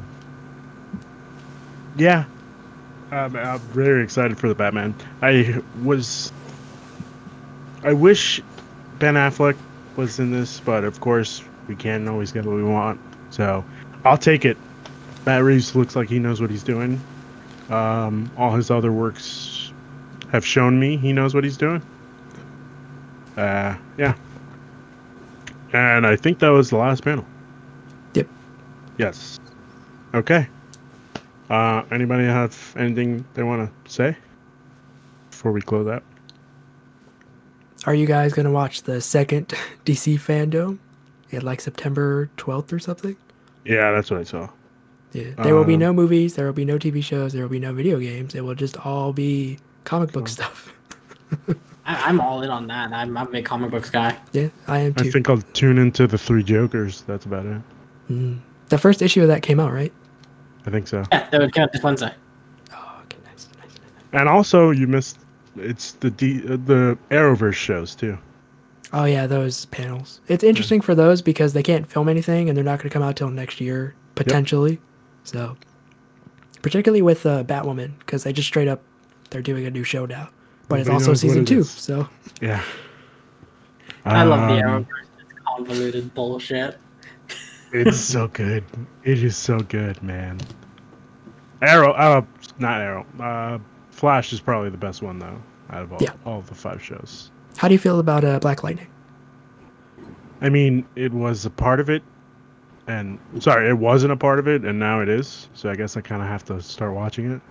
yeah. I'm, I'm very excited for the Batman. I was. I wish Ben Affleck was in this, but of course we can't always get what we want. So I'll take it. Matt Reeves looks like he knows what he's doing. Um, all his other works have shown me he knows what he's doing. Uh, yeah. And I think that was the last panel. Yep. Yes. Okay. Uh, anybody have anything they want to say before we close out? Are you guys going to watch the second D C FanDome? At like September twelfth or something? Yeah, that's what I saw. Yeah. There um, will be no movies. There will be no T V shows. There will be no video games. It will just all be comic book stuff. I, I'm all in on that. I'm, I'm a big comic books guy. Yeah, I am too. I think I'll tune into the Three Jokers. That's about it. Mm. The first issue of that came out, right? I think so. Yeah, that would count this Wednesday. Oh, okay, nice, nice, nice. And also, you missed it's the D, the Arrowverse shows too. Oh yeah, those panels. It's interesting yeah. for those because they can't film anything and they're not going to come out till next year potentially. Yep. So, particularly with uh, Batwoman because they just straight up they're doing a new show now, but Nobody it's also season it two. Is. So yeah, I um, love the Arrowverse. It's convoluted bullshit. It's so good. It is so good, man. Arrow, uh, not Arrow. Uh, Flash is probably the best one though, out of all, yeah. all of the five shows. How do you feel about uh, Black Lightning? I mean, it was a part of it, and sorry, it wasn't a part of it, and now it is. So I guess I kind of have to start watching it.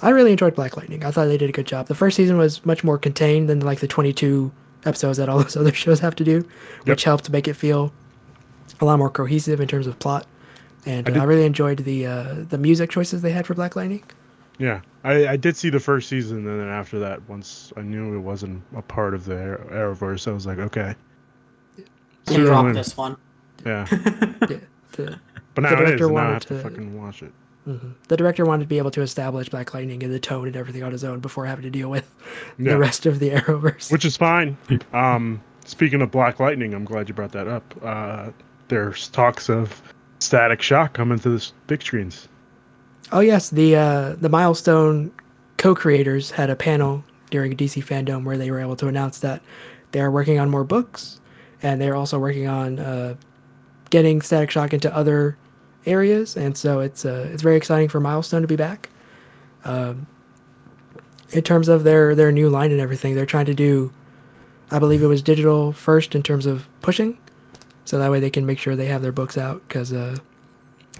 I really enjoyed Black Lightning. I thought they did a good job. The first season was much more contained than like the twenty-two episodes that all those other shows have to do, which yep. helped make it feel a lot more cohesive in terms of plot. And uh, I, I really enjoyed the uh, the music choices they had for Black Lightning. Yeah, I, I did see the first season, and then after that, once I knew it wasn't a part of the Arrowverse, I was like, okay. So you rock this one. Yeah. yeah the, but now it is, and now I have to, to fucking watch it. Mm-hmm. The director wanted to be able to establish Black Lightning and the tone and everything on his own before having to deal with yeah. the rest of the Arrowverse. Which is fine. Um, speaking of Black Lightning, I'm glad you brought that up. Uh, there's talks of Static Shock coming to the big screens. Oh, yes. The uh, the Milestone co-creators had a panel during D C FanDome where they were able to announce that they're working on more books, and they're also working on uh, getting Static Shock into other areas, and so it's uh, it's very exciting for Milestone to be back. Um, in terms of their, their new line and everything, they're trying to do, I believe it was digital first in terms of pushing, so that way they can make sure they have their books out, because uh,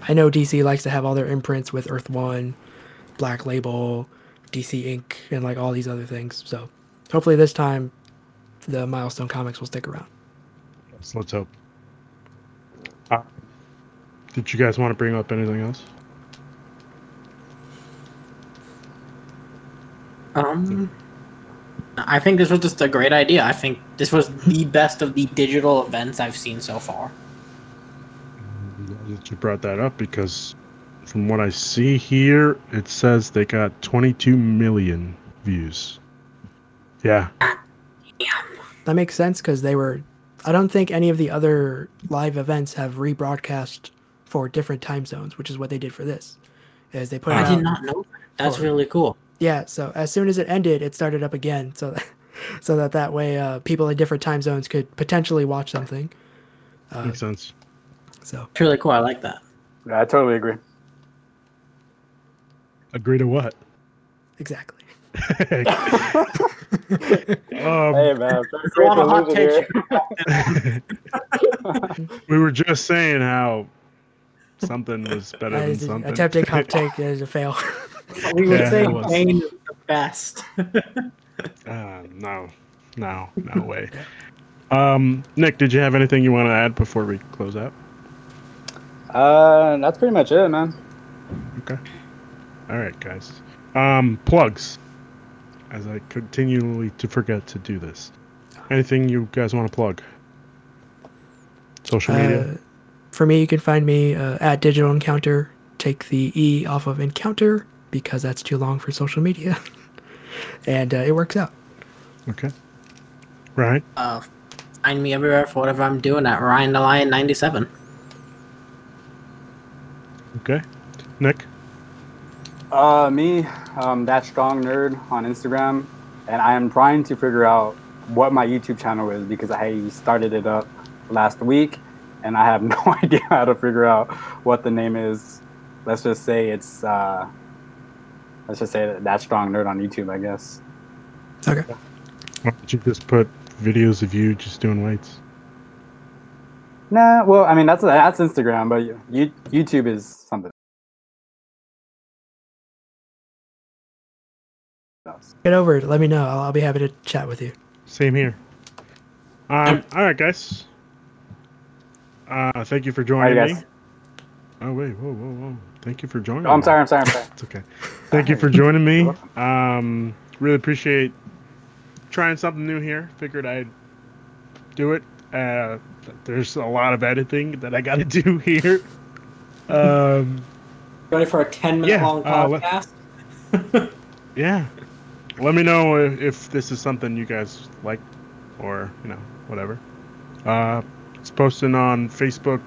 I know D C likes to have all their imprints with Earth One, Black Label, D C Incorporated, and like all these other things, so hopefully this time the Milestone comics will stick around. So let's hope. Uh, Did you guys want to bring up anything else? Um, I think this was just a great idea. I think this was the best of the digital events I've seen so far. You brought that up because from what I see here, it says they got twenty-two million views. Yeah. Yeah. That makes sense because they were... I don't think any of the other live events have rebroadcast for different time zones, which is what they did for this. Is they put I it did out not know that. That's forward. Really cool. Yeah, so as soon as it ended, it started up again, so that, so that that way uh, people in different time zones could potentially watch something. Uh, Makes sense. So it's really cool. I like that. Yeah, I totally agree. Agree to what? Exactly. um, hey man, we were just saying how something was better I than something. Attempting hot take is a fail. We were yeah, saying Bane is the best. uh, no, no, no way. Um, Nick, did you have anything you want to add before we close out? Uh, that's pretty much it, man. Okay. All right, guys. Um, plugs. As I continually to forget to do this. Anything you guys want to plug? Social media? Uh, for me, you can find me uh, at Digital Encounter. Take the E off of Encounter because that's too long for social media. and uh, it works out. Okay. Ryan? Uh, find me everywhere for whatever I'm doing at Ryan the Lion ninety-seven. Okay. Nick? Uh, me, um, That Strong Nerd on Instagram, and I am trying to figure out what my YouTube channel is because I started it up last week, and I have no idea how to figure out what the name is. Let's just say it's, uh, let's just say That Strong Nerd on YouTube, I guess. Okay. Why don't you just put videos of you just doing weights? Nah, well, I mean, that's, that's Instagram, but you, YouTube is something. Get over it. Let me know. I'll, I'll be happy to chat with you. Same here. Um, all right, guys. Uh, thank you for joining me. Oh, wait. Whoa, whoa, whoa. Thank you for joining me. Oh, I'm sorry. I'm sorry. I'm sorry. It's okay. Thank you for joining me. Um, really appreciate trying something new here. Figured I'd do it. Uh, there's a lot of editing that I got to do here. Um, Ready for a ten-minute yeah, long podcast? Uh, yeah. Let me know if, if this is something you guys like or, you know, whatever. Uh, it's posting on Facebook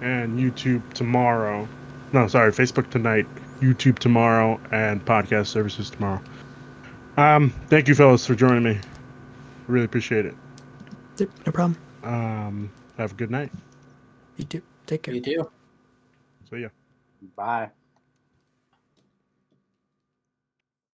and YouTube tomorrow. No, sorry, Facebook tonight, YouTube tomorrow, and podcast services tomorrow. Um, thank you, fellas, for joining me. Really appreciate it. No problem. Um, have a good night. You too. Take care. You too. See ya. Bye.